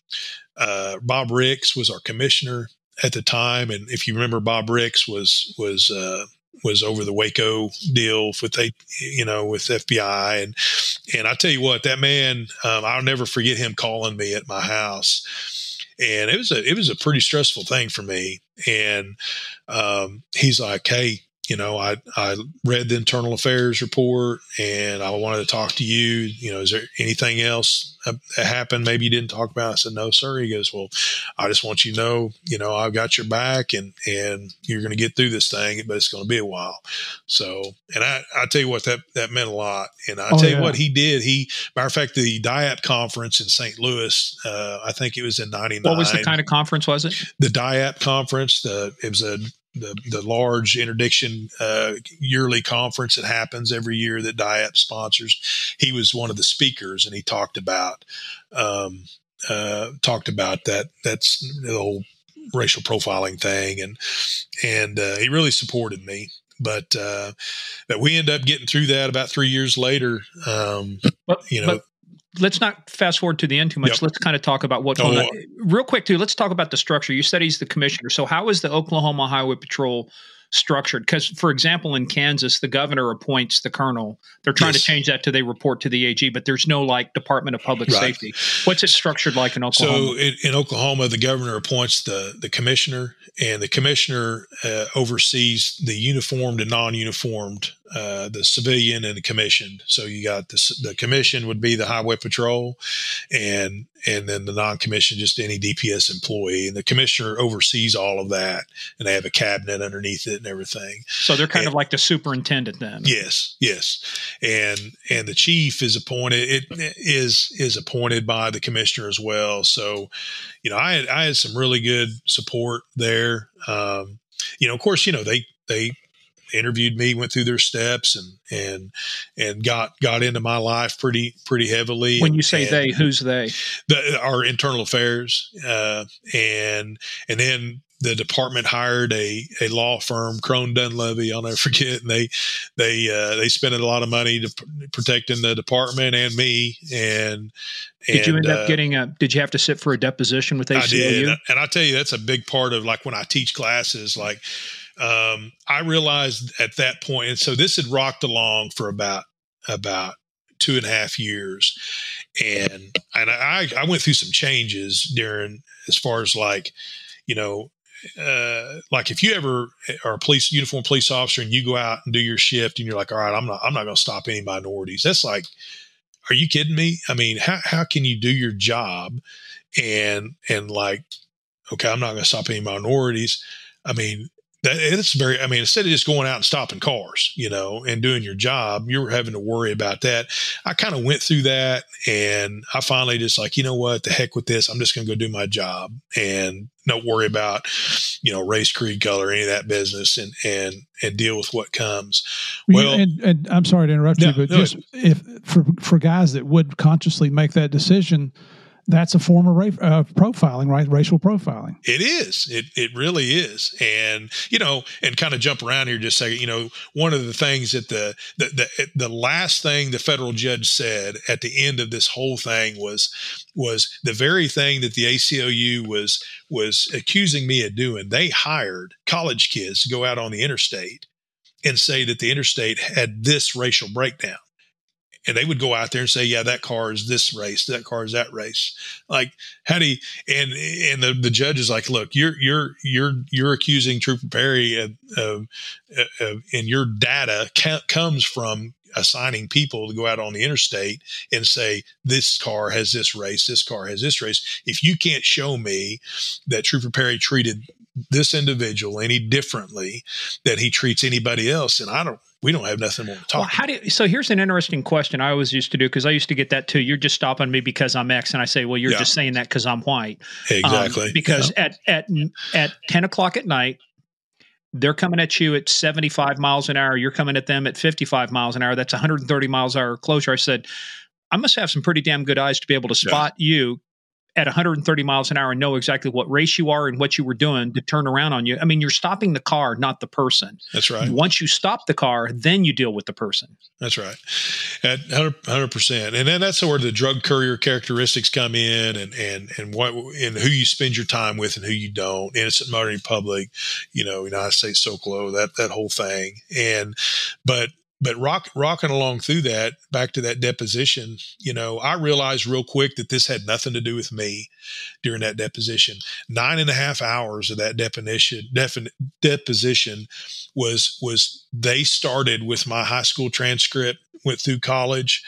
uh, Bob Ricks was our commissioner at the time. And if you remember, Bob Ricks was, was, uh, was over the Waco deal with they, you know, with F B I. And, and I tell you what, that man, um, I'll never forget him calling me at my house. And it was a, it was a pretty stressful thing for me. And, um, he's like, hey, you know, I, I read the internal affairs report and I wanted to talk to you, you know, is there anything else that happened? Maybe you didn't talk about it. I said, no, sir. He goes, well, I just want you to know, you know, I've got your back and, and you're going to get through this thing, but it's going to be a while. So, and I, I tell you what, that, that meant a lot. And I oh, tell yeah. you what he did. He, matter of fact, the D I A P conference in Saint Louis, uh, I think it was in ninety-nine. What was the kind of conference was it? The D I A P conference, the, it was a, The, the large interdiction uh, yearly conference that happens every year that D I A P sponsors. He was one of the speakers, and he talked about um, uh, talked about that. That's the whole racial profiling thing, and and uh, he really supported me. But uh, that we end up getting through that about three years later. Um, but, you know, but let's not fast forward to the end too much. Yep. Let's kind of talk about what's going on. Oh, real quick, too, let's talk about the structure. You said he's the commissioner. So how is the Oklahoma Highway Patrol structured? Because, for example, in Kansas, the governor appoints the colonel. They're trying yes. to change that to they report to the A G, but there's no, like, Department of Public right. Safety. What's it structured like in Oklahoma? So in, in Oklahoma, the governor appoints the, the commissioner, and the commissioner uh, oversees the uniformed and non-uniformed, uh, the civilian and the commissioned. So you got the, the commission would be the highway patrol, and and then the non-commissioned, just any D P S employee. And the commissioner oversees all of that, and they have a cabinet underneath it and everything. So they're kind and, of like the superintendent then. Yes, yes. And and the chief is appointed. It is is appointed by the commissioner as well. So, you know, I had, I had some really good support there. Um, you know, of course, you know, they they interviewed me, went through their steps, and and and got got into my life pretty pretty heavily. When you say and, they, who's they? The, our internal affairs, uh, and and then. The department hired a, a law firm, Crone Dunleavy. I'll never forget. And they, they, uh, they spent a lot of money to p- protecting the department and me. And, and did you end uh, up getting a, did you have to sit for a deposition with A C L U? I did. And I, and I tell you, that's a big part of like when I teach classes, like, um, I realized at that point, and so this had rocked along for about about two and a half years. And, and I, I went through some changes during, as far as like, you know, uh, like if you ever are a police uniformed police officer and you go out and do your shift and you're like, all right, I'm not, I'm not going to stop any minorities. That's like, are you kidding me? I mean, how, how can you do your job and, and like, okay, I'm not going to stop any minorities. I mean, that it's very, I mean, instead of just going out and stopping cars, you know, and doing your job, you're having to worry about that. I kind of went through that and I finally just like, you know what, the heck with this, I'm just going to go do my job and don't worry about, you know, race, creed, color, any of that business and, and, and deal with what comes. Well, and, and I'm sorry to interrupt no, you, but no, just if for, for guys that would consciously make that decision, that's a form of ra- uh, profiling, right? Racial profiling. It is. It it really is. And, you know, and kind of jump around here just a second, you know, one of the things that the, the, the, the last thing the federal judge said at the end of this whole thing was, was the very thing that the A C L U was, was accusing me of doing. They hired college kids to go out on the interstate and say that the interstate had this racial breakdown. And they would go out there and say, yeah, that car is this race. That car is that race. Like, how do you, and, and the, the judge is like, look, you're, you're, you're, you're accusing Trooper Perry of, of, of and your data ca- comes from assigning people to go out on the interstate and say, this car has this race. This car has this race. If you can't show me that Trooper Perry treated this individual any differently that he treats anybody else, and I don't, we don't have nothing more to talk well, how about. Do, so here's an interesting question I always used to do, because I used to get that too. You're just stopping me because I'm X. And I say, well, you're yeah. just saying that because I'm white. Exactly. Um, because yeah. at, at, at ten o'clock at night, they're coming at you at seventy-five miles an hour. You're coming at them at fifty-five miles an hour. That's one hundred thirty miles an hour closure. I said, I must have some pretty damn good eyes to be able to spot yeah. you at one hundred thirty miles an hour and know exactly what race you are and what you were doing to turn around on you. I mean, you're stopping the car, not the person. That's right. Once you stop the car, then you deal with the person. That's right. At one hundred percent. And then that's where the drug courier characteristics come in and, and, and what, and who you spend your time with and who you don't. Innocent motoring public, you know, United States Soclo, that, that whole thing. And, but, But rock, rocking along through that, back to that deposition, you know, I realized real quick that this had nothing to do with me during that deposition. Nine and a half hours of that definition, defin, deposition was, was they started with my high school transcript, went through college,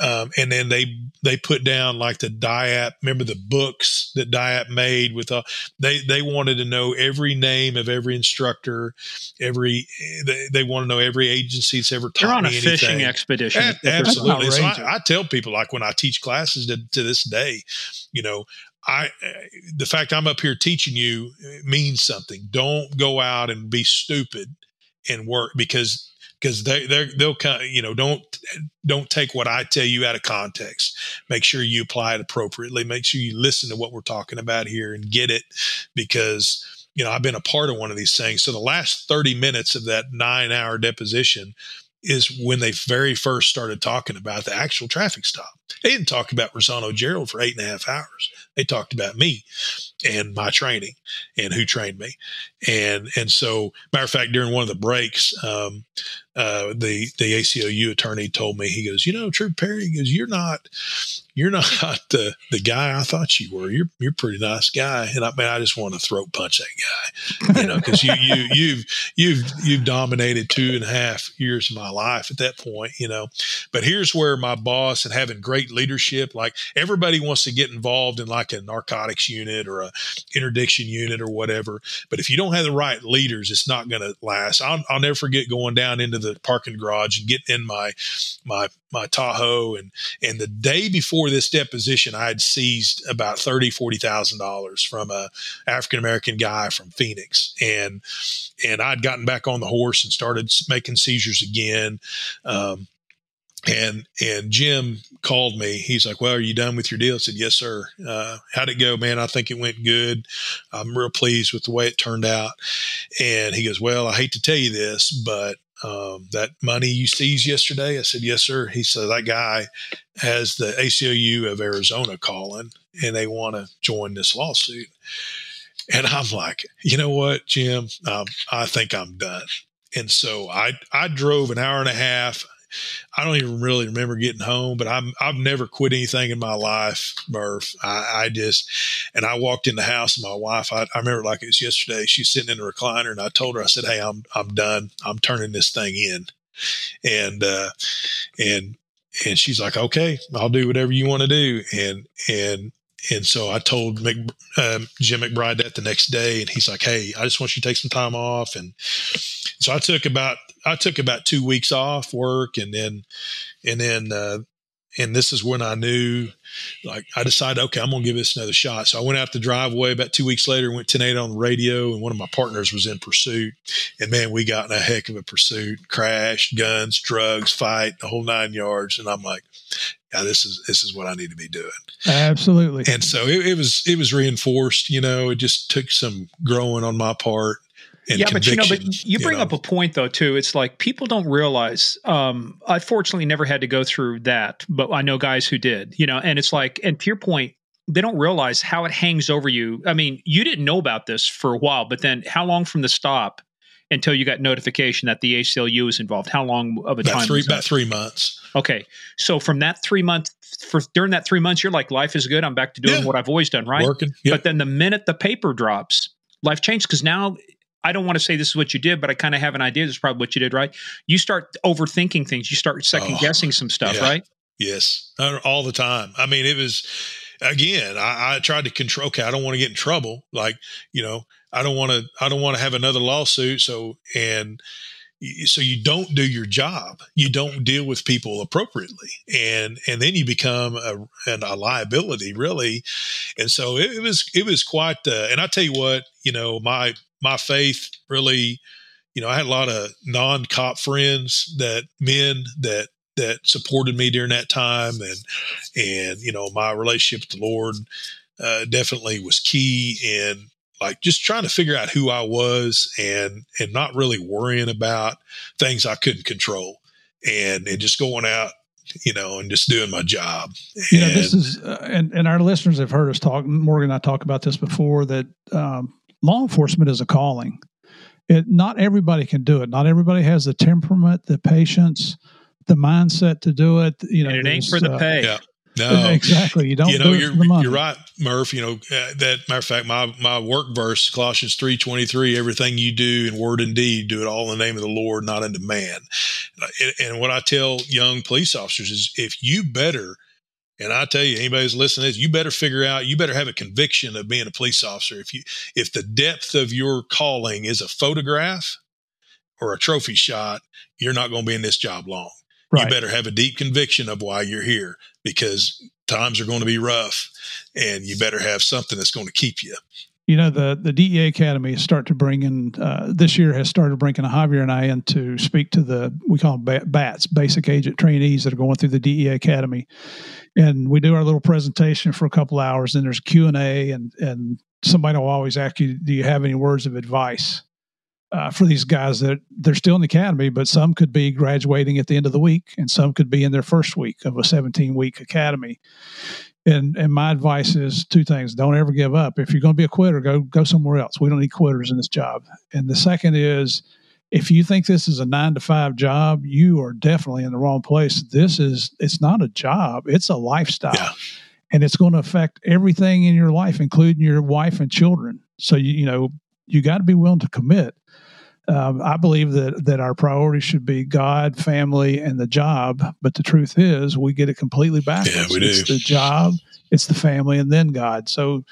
um, and then they they put down like the D I A P. Remember the books that D I A P made with all, they they wanted to know every name of every instructor, every they, they want to know every agency that's ever taught me anything. They're on a fishing expedition. A- absolutely, so I, I tell people like when I teach classes to, to this day, you know, I the fact I'm up here teaching you means something. Don't go out and be stupid and work because. Because they they'll kind of, you know, don't don't take what I tell you out of context. Make sure you apply it appropriately. Make sure you listen to what we're talking about here and get it, because you know I've been a part of one of these things. So the last thirty minutes of that nine hour deposition is when they very first started talking about the actual traffic stop. They didn't talk about Rossano Gerald for eight and a half hours. They talked about me and my training and who trained me. And, and so matter of fact, during one of the breaks, um, uh, the, the A C L U attorney told me, he goes, you know, Trooper Perry, he goes, you're not, you're not the, the guy I thought you were. You're, you're a pretty nice guy. And I mean, I just want to throat punch that guy, you know, cause you, you, you've, you've, you've dominated two and a half years of my life at that point, you know, but here's where my boss and having great leadership, like everybody wants to get involved in like a narcotics unit or a interdiction unit or whatever. But if you don't have the right leaders, it's not going to last. I'll, I'll never forget going down into the parking garage and getting in my, my, my Tahoe. And, and the day before this deposition, I had seized about thirty thousand dollars, forty thousand dollars from a African-American guy from Phoenix. And, and I'd gotten back on the horse and started making seizures again. Um, And, and Jim called me. He's like, well, are you done with your deal? I said, yes, sir. Uh, how'd it go, man? I think it went good. I'm real pleased with the way it turned out. And he goes, well, I hate to tell you this, but, um, that money you seized yesterday. I said, yes, sir. He said, that guy has the A C L U of Arizona calling and they want to join this lawsuit. And I'm like, you know what, Jim, um, I think I'm done. And so I, I drove an hour and a half I don't even really remember getting home, but I'm, I've never quit anything in my life, Murph. I, I just, and I walked in the house and my wife, I, I remember like it was yesterday, she's sitting in the recliner and I told her, I said, hey, I'm, I'm done. I'm turning this thing in. And, uh, and, and she's like, okay, I'll do whatever you want to do. And, and, And so I told Mc, um, Jim McBride that the next day, and he's like, hey, I just want you to take some time off. And so I took about, I took about two weeks off work. And then, and then, uh, and this is when I knew, like, I decided, okay, I'm going to give this another shot. So I went out the driveway about two weeks later, went ten eight on the radio, and one of my partners was in pursuit. And, man, we got in a heck of a pursuit, crash, guns, drugs, fight, the whole nine yards. And I'm like, yeah, this is this is what I need to be doing. Absolutely. And so it, it was it was reinforced. You know, it just took some growing on my part. And yeah, but you know, but you bring you know. up a point though too. It's like people don't realize. Um, I fortunately never had to go through that, but I know guys who did. You know, and it's like, and to your point, they don't realize how it hangs over you. I mean, you didn't know about this for a while, but then how long from the stop until you got notification that the A C L U was involved? How long of a about time? Three, was about three months. Okay, so from that three month, for during that three months, you're like, life is good. I'm back to doing yeah. what I've always done, right? Working. Yep. But then the minute the paper drops, life changes because now. I don't want to say this is what you did, but I kind of have an idea. This is probably what you did, right? You start overthinking things. You start second oh, guessing some stuff, yeah. right? Yes. All the time. I mean, it was, again, I, I tried to control, okay, I don't want to get in trouble. Like, you know, I don't want to, I don't want to have another lawsuit. So, and so you don't do your job. You don't deal with people appropriately. And, and then you become a, a liability really. And so it, it was, it was quite the, and I tell you what, you know, my, My faith really, you know, I had a lot of non-cop friends that men that that supported me during that time, and and you know, my relationship with the Lord uh, definitely was key in like just trying to figure out who I was and and not really worrying about things I couldn't control, and and just going out, you know, and just doing my job. And, you know, this is uh, and and our listeners have heard us talk. Morgan and I talked about this before that. Um, Law enforcement is a calling. It, not everybody can do it. Not everybody has the temperament, the patience, the mindset to do it. You know, and it ain't for the pay. Uh, yeah. No, exactly. You don't. You know, do it you're, for the money. You're right, Murph. You know uh, that. Matter of fact, my my work verse, Colossians three twenty three. Everything you do in word and deed, do it all in the name of the Lord, not unto man. And, and what I tell young police officers is, if you better. And I tell you, anybody who's listening to this, you better figure out, you better have a conviction of being a police officer. If you, if the depth of your calling is a photograph or a trophy shot, you're not going to be in this job long. Right. You better have a deep conviction of why you're here, because times are going to be rough, and you better have something that's going to keep you. You know, the, the D E A Academy start to bring in, uh, this year has started bringing Javier and I in to speak to the, we call them B A Ts, basic agent trainees that are going through the D E A Academy. And we do our little presentation for a couple hours, and there's Q and A, and, and somebody will always ask you, do you have any words of advice uh, for these guys that they're still in the academy, but some could be graduating at the end of the week, and some could be in their first week of a seventeen-week academy. And and my advice is two things. Don't ever give up. If you're going to be a quitter, go go somewhere else. We don't need quitters in this job. And the second is, if you think this is a nine to five job, you are definitely in the wrong place. This is, it's not a job. It's a lifestyle. Yeah. And it's going to affect everything in your life, including your wife and children. So, you, you know, you got to be willing to commit. Um, I believe that that our priority should be God, family, and the job. But the truth is, we get it completely backwards. Yeah, we do. It's the job, it's the family, and then God. So,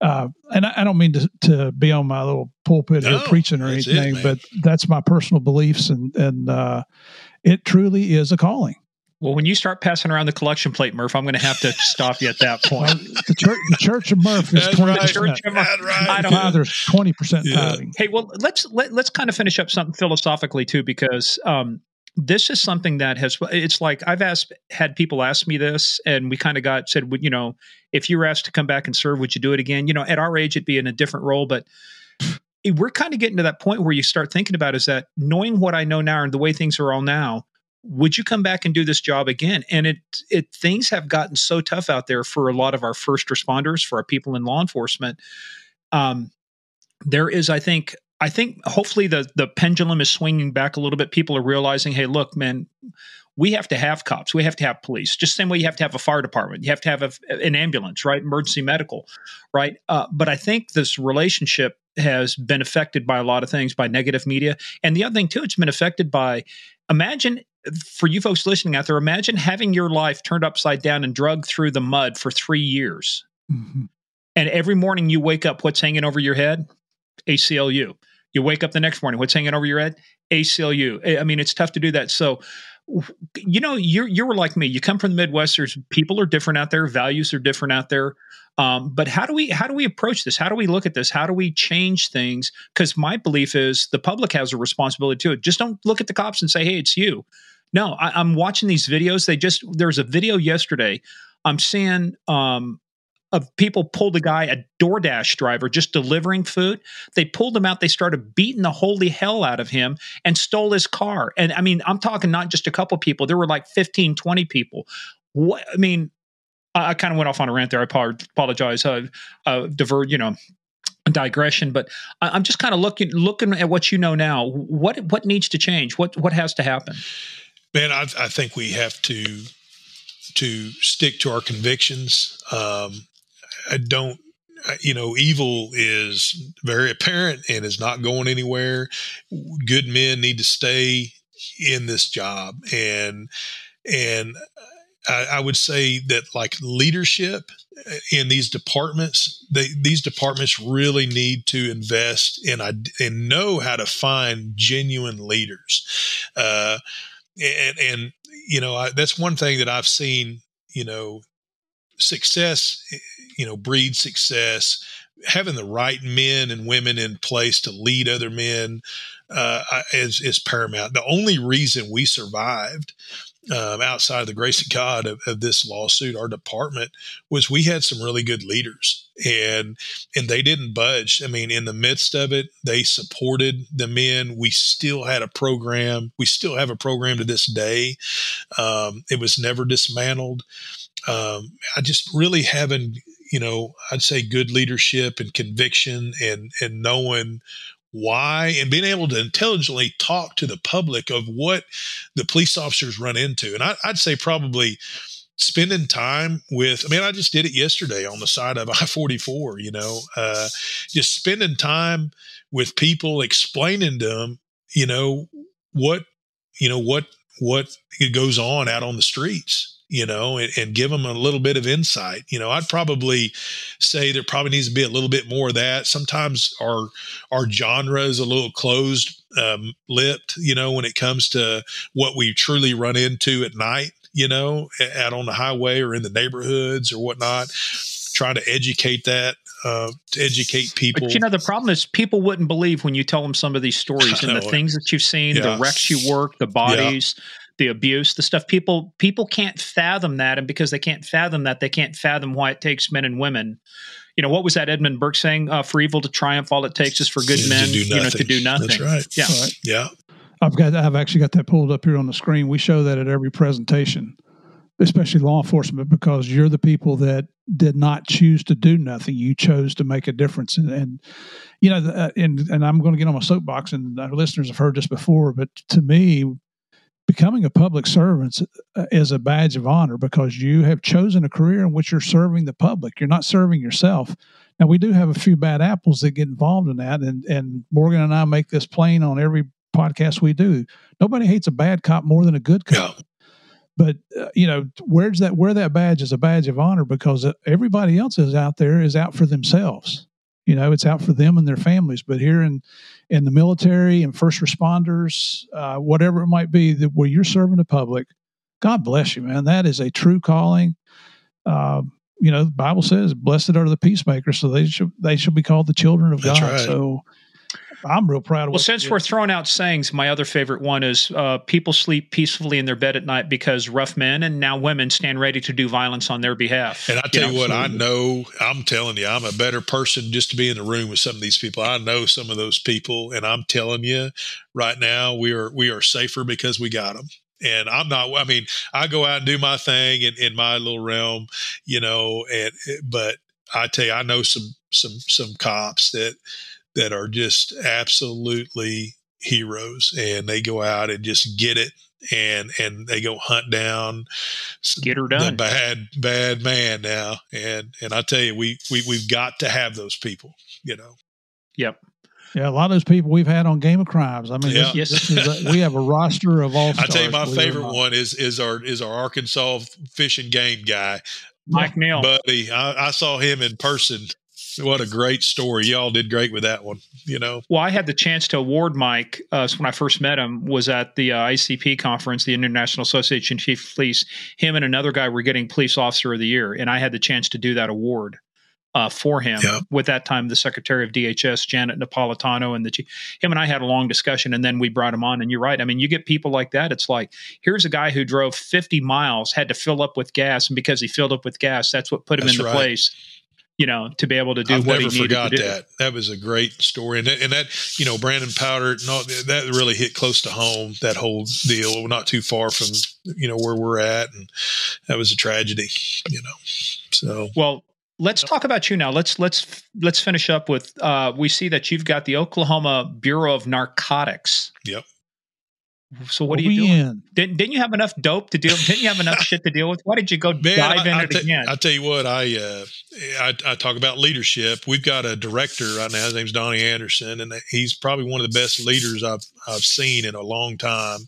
uh, and I, I don't mean to, to be on my little pulpit no, or preaching or anything, it, but that's my personal beliefs, and and uh, it truly is a calling. Well, when you start passing around the collection plate, Murph, I'm going to have to stop you at that point. the, church, the Church of Murph is twenty percent. Right, church of Murph, right. I don't know. There's twenty percent yeah. tithing. Hey, well, let's let, let's kind of finish up something philosophically too, because um, this is something that has. It's like I've asked, had people ask me this, and we kind of got said, you know, if you were asked to come back and serve, would you do it again? You know, at our age, it'd be in a different role, but. We're kind of getting to that point where you start thinking about is that knowing what I know now and the way things are all now, would you come back and do this job again? And it, it, things have gotten so tough out there for a lot of our first responders, for our people in law enforcement. Um, there is, I think, I think hopefully the, the pendulum is swinging back a little bit. People are realizing, hey, look, man, we have to have cops. We have to have police. Just same way you have to have a fire department. You have to have a, an ambulance, right? Emergency medical, right? Uh, but I think this relationship has been affected by a lot of things, by negative media. And the other thing, too, it's been affected by, imagine, for you folks listening out there, imagine having your life turned upside down and dragged through the mud for three years. Mm-hmm. And every morning you wake up, what's hanging over your head? A C L U. You wake up the next morning, what's hanging over your head? A C L U. I mean, it's tough to do that. So, you know, you're, you're like me. You come from the Midwest. There's, people are different out there. Values are different out there. Um, but how do we how do we approach this? How do we look at this? How do we change things? Because my belief is the public has a responsibility to it. Just don't look at the cops and say, hey, it's you. No, I, I'm watching these videos. They just there was a video yesterday. I'm seeing um, of people pulled a guy, a DoorDash driver, just delivering food. They pulled him out. They started beating the holy hell out of him and stole his car. And I mean, I'm talking not just a couple people. There were like fifteen, twenty people. What I mean. I kind of went off on a rant there. I apologize. Uh, uh, divert, you know, digression. But I'm just kind of looking looking at what you know now. What what needs to change? What what has to happen? Man, I, I think we have to to stick to our convictions. Um, I don't, you know, evil is very apparent and is not going anywhere. Good men need to stay in this job, and and. I, I would say that, like, leadership in these departments, they, these departments really need to invest in and know how to find genuine leaders. Uh, and, and, you know, I, that's one thing that I've seen, you know, success, you know, breed success, having the right men and women in place to lead other men uh, is, is paramount. The only reason we survived Um, outside of the grace of God of, of this lawsuit, our department was we had some really good leaders, and and they didn't budge. I mean, in the midst of it, they supported the men. We still had a program. We still have a program to this day. Um, it was never dismantled. Um, I just really having, you know, I'd say good leadership and conviction and and knowing why, and being able to intelligently talk to the public of what the police officers run into. And I, I'd say probably spending time with, I mean, I just did it yesterday on the side of I forty-four, you know, uh, just spending time with people, explaining to them, you know, what, you know, what, what goes on out on the streets, you know, and, and give them a little bit of insight. You know, I'd probably say there probably needs to be a little bit more of that. Sometimes our, our genre is a little closed um, lipped, you know, when it comes to what we truly run into at night, you know, out on the highway or in the neighborhoods or whatnot, trying to educate that, uh, to educate people. But, you know, the problem is people wouldn't believe when you tell them some of these stories and the things that you've seen, yeah. the wrecks you work, the bodies, yeah. the abuse, the stuff people people can't fathom that. And because they can't fathom that, they can't fathom why it takes men and women. You know, what was that Edmund Burke saying? Uh, for evil to triumph, all it takes is for good yeah, men to do, you know, to do nothing. That's right. Yeah. Right. Yeah. I've got, I've actually got that pulled up here on the screen. We show that at every presentation, especially law enforcement, because you're the people that did not choose to do nothing. You chose to make a difference. And, and you know, uh, and, and I'm going to get on my soapbox, and our listeners have heard this before, but to me, becoming a public servant is a badge of honor because you have chosen a career in which you're serving the public. You're not serving yourself. Now, we do have a few bad apples that get involved in that, and, and Morgan and I make this plain on every podcast we do. Nobody hates a bad cop more than a good cop. Yeah. But, uh, you know, where's that, where that badge is a badge of honor because everybody else is out there is out for themselves. You know, it's out for them and their families. But here in, in the military and first responders, uh, whatever it might be, that where you're serving the public, God bless you, man. That is a true calling. Uh, you know, the Bible says, "Blessed are the peacemakers," so they should they should be called the children of That's God. Right. So I'm real proud of what Well, since we're throwing out sayings, my other favorite one is uh, people sleep peacefully in their bed at night because rough men and now women stand ready to do violence on their behalf. And I tell you, know, you what, absolutely. I know, I'm telling you, I'm a better person just to be in the room with some of these people. I know some of those people, and I'm telling you right now, we are, we are safer because we got them. And I'm not, I mean, I go out and do my thing in, in my little realm, you know, and, but I tell you, I know some, some, some cops that, that are just absolutely heroes, and they go out and just get it and and they go hunt down get her done the bad bad man now. And and I tell you, we we we've got to have those people, you know. Yep. Yeah, a lot of those people we've had on Game of Crimes. I mean, yeah. this, this is a, we have a roster of all. I tell you, my favorite one is is our is our Arkansas fish and game guy, Mike Neal. Buddy, I, I saw him in person. What a great story! Y'all did great with that one. You know. Well, I had the chance to award Mike uh, when I first met him. Was at the uh, I C P conference, the International Association of Chief of Police. Him and another guy were getting Police Officer of the Year, and I had the chance to do that award. Uh, for him, yep. With that time, the Secretary of D H S, Janet Napolitano, and the chief, him and I had a long discussion, and then we brought him on. And you're right. I mean, you get people like that. It's like, here's a guy who drove fifty miles, had to fill up with gas, and because he filled up with gas, that's what put him that's in the right. place, you know, to be able to do I've what he needed to do. That. That was a great story. And that, and that you know, Brandon Powder, no, that really hit close to home, that whole deal, not too far from, you know, where we're at. And that was a tragedy, you know, so. Well, let's talk about you now. Let's let's let's finish up with. Uh, we see that you've got the Oklahoma Bureau of Narcotics. Yep. So what are you doing? Didn't, didn't you have enough dope to deal? Didn't you have enough shit to deal with? Why did you go Man, dive I, in I it again? I tell you what, I, uh, I I talk about leadership. We've got a director right now. His name's Donnie Anderson, and he's probably one of the best leaders I've I've seen in a long time.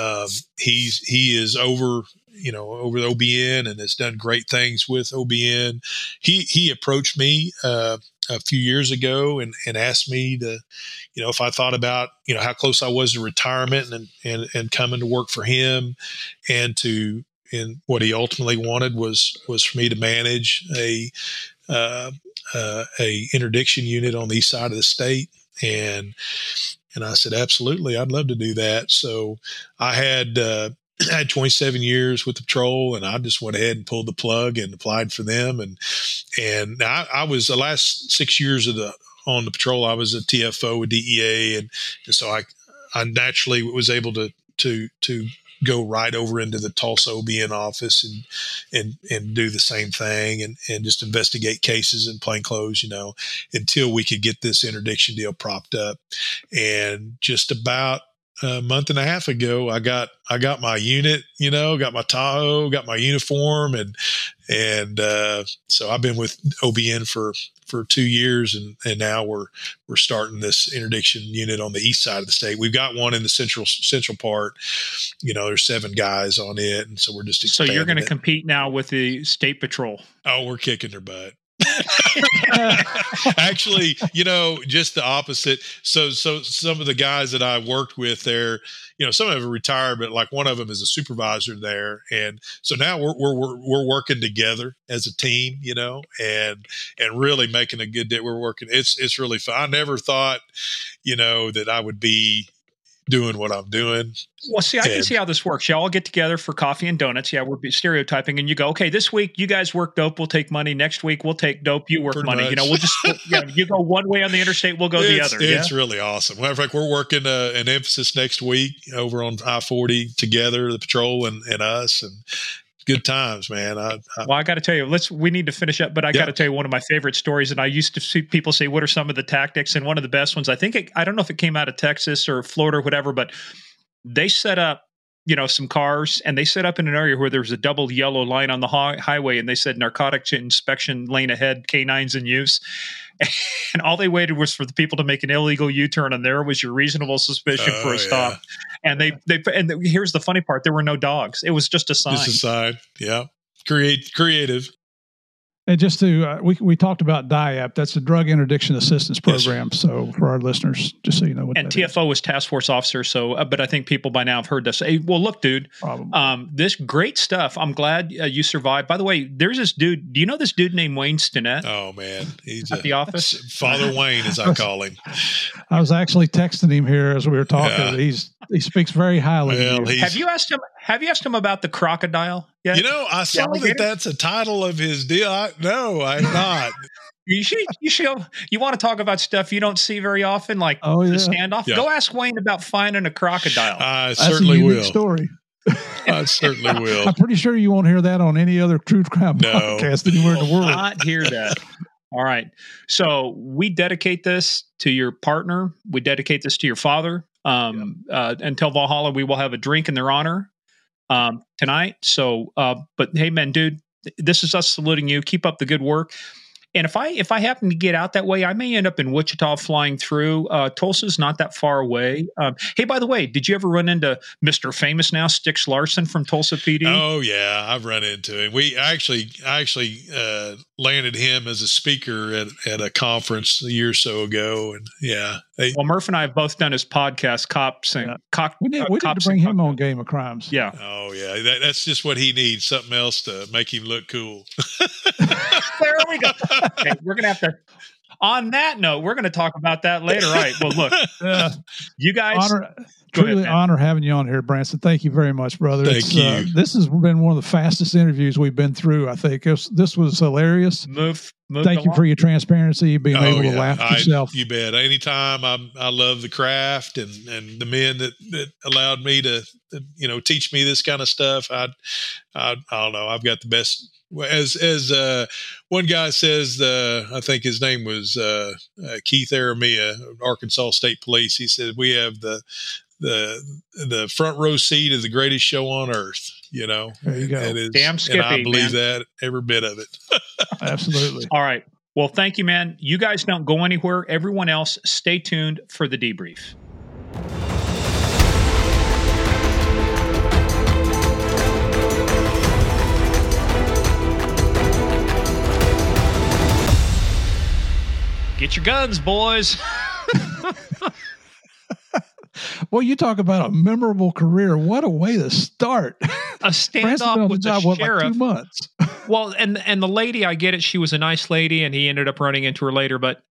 Um, he's he is over. you know, over the O B N, and has done great things with O B N. He, he approached me, uh, a few years ago and, and asked me to, you know, if I thought about, you know, how close I was to retirement and, and, and coming to work for him, and to, and what he ultimately wanted was, was for me to manage a, uh, uh, a interdiction unit on the east side of the state. And, and I said, absolutely. I'd love to do that. So I had, uh, I had twenty-seven years with the patrol, and I just went ahead and pulled the plug and applied for them. And, and I, I was the last six years of the, on the patrol, I was a T F O with D E A. And, and so I, I naturally was able to, to, to go right over into the Tulsa O B N office and, and, and do the same thing and, and just investigate cases in plainclothes, you know, until we could get this interdiction deal propped up. And just about a month and a half ago, I got, I got my unit, you know, got my Tahoe, got my uniform. And, and, uh, so I've been with O B N for, for two years. And, and now we're, we're starting this interdiction unit on the east side of the state. We've got one in the central, central part, you know, there's seven guys on it. And so we're just, so you're going to compete now with the state patrol. Oh, we're kicking their butt. Actually, you know, just the opposite. So, so some of the guys that I worked with there, you know, some of them are retired, but like one of them is a supervisor there. And so now we're, we're, we're, we're working together as a team, you know, and, and really making a good day. We're working. It's, it's really fun. I never thought, you know, that I would be doing what I'm doing. Well, see, I and, can see how this works. Y'all get together for coffee and donuts. Yeah, we're stereotyping, and you go, okay, this week you guys work dope, we'll take money. Next week we'll take dope, you work money. Much. You know, we'll just you, know, you go one way on the interstate, we'll go it's, the other. It's yeah? really awesome. Matter of fact, we're working uh, an emphasis next week over on I forty together, the patrol and, and us, and good times, man. I, I, well, I got to tell you, let's, we need to finish up, but I yeah. got to tell you one of my favorite stories. And I used to see people say, what are some of the tactics? And one of the best ones, I think, it, I don't know if it came out of Texas or Florida or whatever, but they set up, you know, some cars, and they set up in an area where there was a double yellow line on the ho- highway. And they said, narcotics inspection lane ahead, canines in use. And all they waited was for the people to make an illegal U-turn, and there was your reasonable suspicion oh, for a stop. Yeah. And they, they, and here's the funny part: there were no dogs. It was just a sign. Just a sign. Yeah. Create creative. And just to, uh, we we talked about D I A P. That's the Drug Interdiction Assistance Program. Yes. So for our listeners, just so you know what. And that T F O is. was task force officer. So, uh, but I think people by now have heard this. Hey, well, look, dude, um, this great stuff. I'm glad uh, you survived. By the way, there's this dude. Do you know this dude named Wayne Stinnett? Oh man, he's at a, the office. Father Wayne, as I call him. I was actually texting him here as we were talking. Yeah. He's he speaks very highly. Well, have you asked him? Have you asked him about the crocodile? Yet? You know, I saw yeah, that that's a title of his deal. I, no, I'm not. you should, you should, you want to talk about stuff you don't see very often, like oh, yeah. the standoff? Yeah. Go ask Wayne about finding a crocodile. I that's certainly a unique will. Story. I certainly will. I'm pretty sure you won't hear that on any other true crime no, podcast anywhere in the world. Not hear that. All right. So we dedicate this to your partner. We dedicate this to your father. Um, yeah. uh, until Valhalla, we will have a drink in their honor um, tonight. So, uh, but hey, man, dude, this is us saluting you. Keep up the good work. And if I if I happen to get out that way, I may end up in Wichita flying through. Uh, Tulsa's not that far away. Um, hey, by the way, did you ever run into Mister Famous now, Stix Larson from Tulsa P D? Oh yeah, I've run into him. We actually I actually uh, landed him as a speaker at, at a conference a year or so ago, and yeah. They, well, Murph and I have both done his podcast, Cops and yeah. Cock. We need, uh, we need to bring him on Game of Crimes. Yeah. Oh yeah, that, that's just what he needs. Something else to make him look cool. There we go. Okay, we're going to have to, on that note, we're going to talk about that later. All right. Well, look, uh, you guys. Honor, truly ahead, honor having you on here, Branson. Thank you very much, brother. Thank it's, you. Uh, this has been one of the fastest interviews we've been through, I think. Was, this was hilarious. Move, move Thank along. you for your transparency, being oh, able yeah. to laugh at I, yourself. You bet. Anytime. I'm, I love the craft and, and the men that, that allowed me to, you know, teach me this kind of stuff. I, I, I don't know. I've got the best. As as uh, one guy says, uh, I think his name was uh, uh, Keith Aramia, Arkansas State Police. He said, "We have the the the front row seat of the greatest show on earth." You know, there you go. It is, damn Skippy, and I believe man. that every bit of it. Absolutely. All right. Well, thank you, man. You guys don't go anywhere. Everyone else, stay tuned for the debrief. Get your guns, boys. Well, you talk about a memorable career. What a way to start. A standoff with the sheriff. Like two months. Well, and and the lady, I get it. She was a nice lady, and he ended up running into her later. But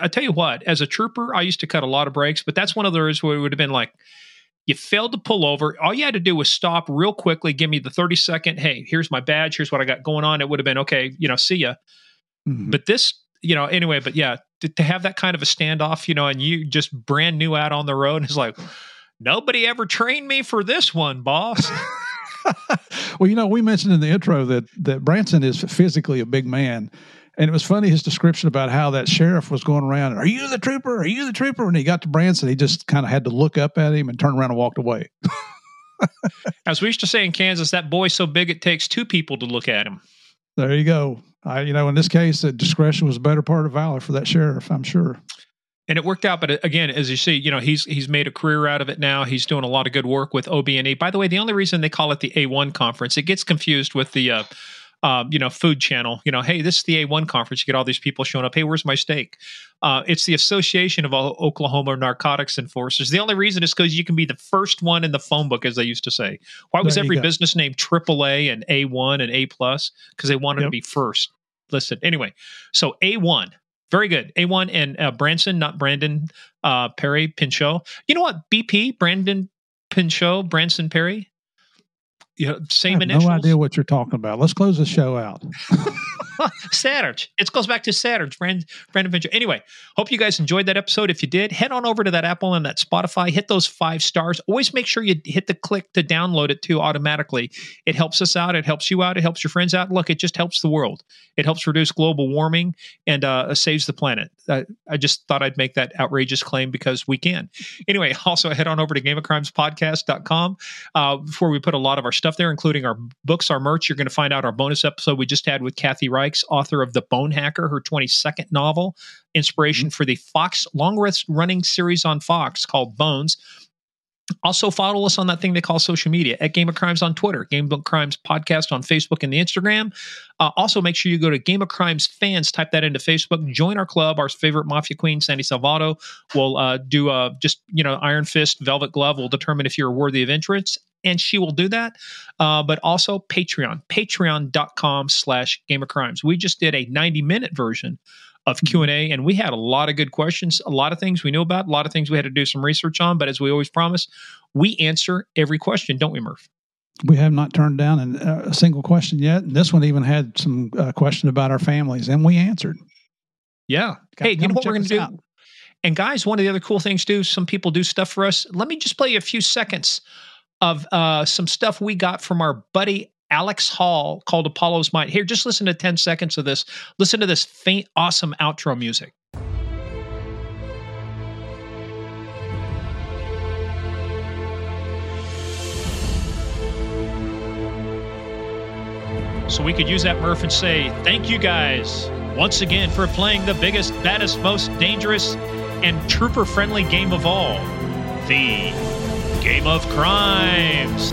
I tell you what, as a trooper, I used to cut a lot of breaks. But that's one of those where it would have been like, you failed to pull over. All you had to do was stop real quickly. Give me the thirty second. Hey, here's my badge. Here's what I got going on. It would have been, okay, you know, see ya. Mm-hmm. But this, you know, anyway, but yeah. to have that kind of a standoff, you know, and you just brand new out on the road. And it's like, nobody ever trained me for this one, boss. Well, you know, we mentioned in the intro that, that Branson is physically a big man. And it was funny, his description about how that sheriff was going around. Are you the trooper? Are you the trooper? And he got to Branson. He just kind of had to look up at him and turn around and walked away. As we used to say in Kansas, that boy's so big, it takes two people to look at him. There you go. I, you know, in this case, that discretion was a better part of valor for that sheriff, I'm sure. And it worked out. But again, as you see, you know, he's he's made a career out of it now. He's doing a lot of good work with O B N E. By the way, the only reason they call it the A one conference, it gets confused with the, uh, uh, you know, food channel. You know, hey, this is the A one conference. You get all these people showing up. Hey, where's my steak? Uh, it's the Association of o- Oklahoma Narcotics Enforcers. The only reason is because you can be the first one in the phone book, as they used to say. Why was every business named triple A and A one and A plus? Because they wanted yep. to be first. Listen, anyway, so A one, very good. A one and uh, Branson, not Brandon uh, Perry, Pinchot. You know what? B P, Brandon Pinchot, Branson Perry. You know, same I have initials. No idea what you're talking about. Let's close the show out. Saturge. It goes back to Saturge, Brand, Brandon Pinchot. Anyway, hope you guys enjoyed that episode. If you did, head on over to that Apple and that Spotify. Hit those five stars. Always make sure you hit the click to download it too automatically. It helps us out. It helps you out. It helps your friends out. Look, it just helps the world. It helps reduce global warming and uh, saves the planet. I, I just thought I'd make that outrageous claim because we can. Anyway, also head on over to game of crimes podcast dot com uh, before we put a lot of our stuff stuff there, including our books, our merch. You're going to find out our bonus episode we just had with Kathy Reichs, author of The Bone Hacker, her twenty-second novel, inspiration mm-hmm. for the Fox long-running series on Fox called Bones. Also follow us on that thing they call social media at Game of Crimes on Twitter, Game of Crimes Podcast on Facebook and the Instagram. Uh, also make sure you go to Game of Crimes Fans, type that into Facebook, join our club. Our favorite mafia queen, Sandy Salvato, will uh, do uh, just, you know, Iron Fist, Velvet Glove will determine if you're worthy of entrance. And she will do that, uh, but also Patreon, patreon.com slash Game of Crimes. We just did a ninety minute version of Q and A, and we had a lot of good questions, a lot of things we knew about, a lot of things we had to do some research on. But as we always promise, we answer every question, don't we, Murph? We have not turned down an, uh, a single question yet. And this one even had some uh, question about our families, and we answered. Yeah. Gotta hey, you know what we're going to do? Out. And guys, one of the other cool things too, some people do stuff for us. Let me just play you a few seconds of uh, some stuff we got from our buddy Alex Hall called Apollo's Mind. Here, just listen to ten seconds of this. Listen to this faint, awesome outro music. So we could use that, Murph, and say, thank you guys once again for playing the biggest, baddest, most dangerous, and trooper-friendly game of all, the Game of Crimes.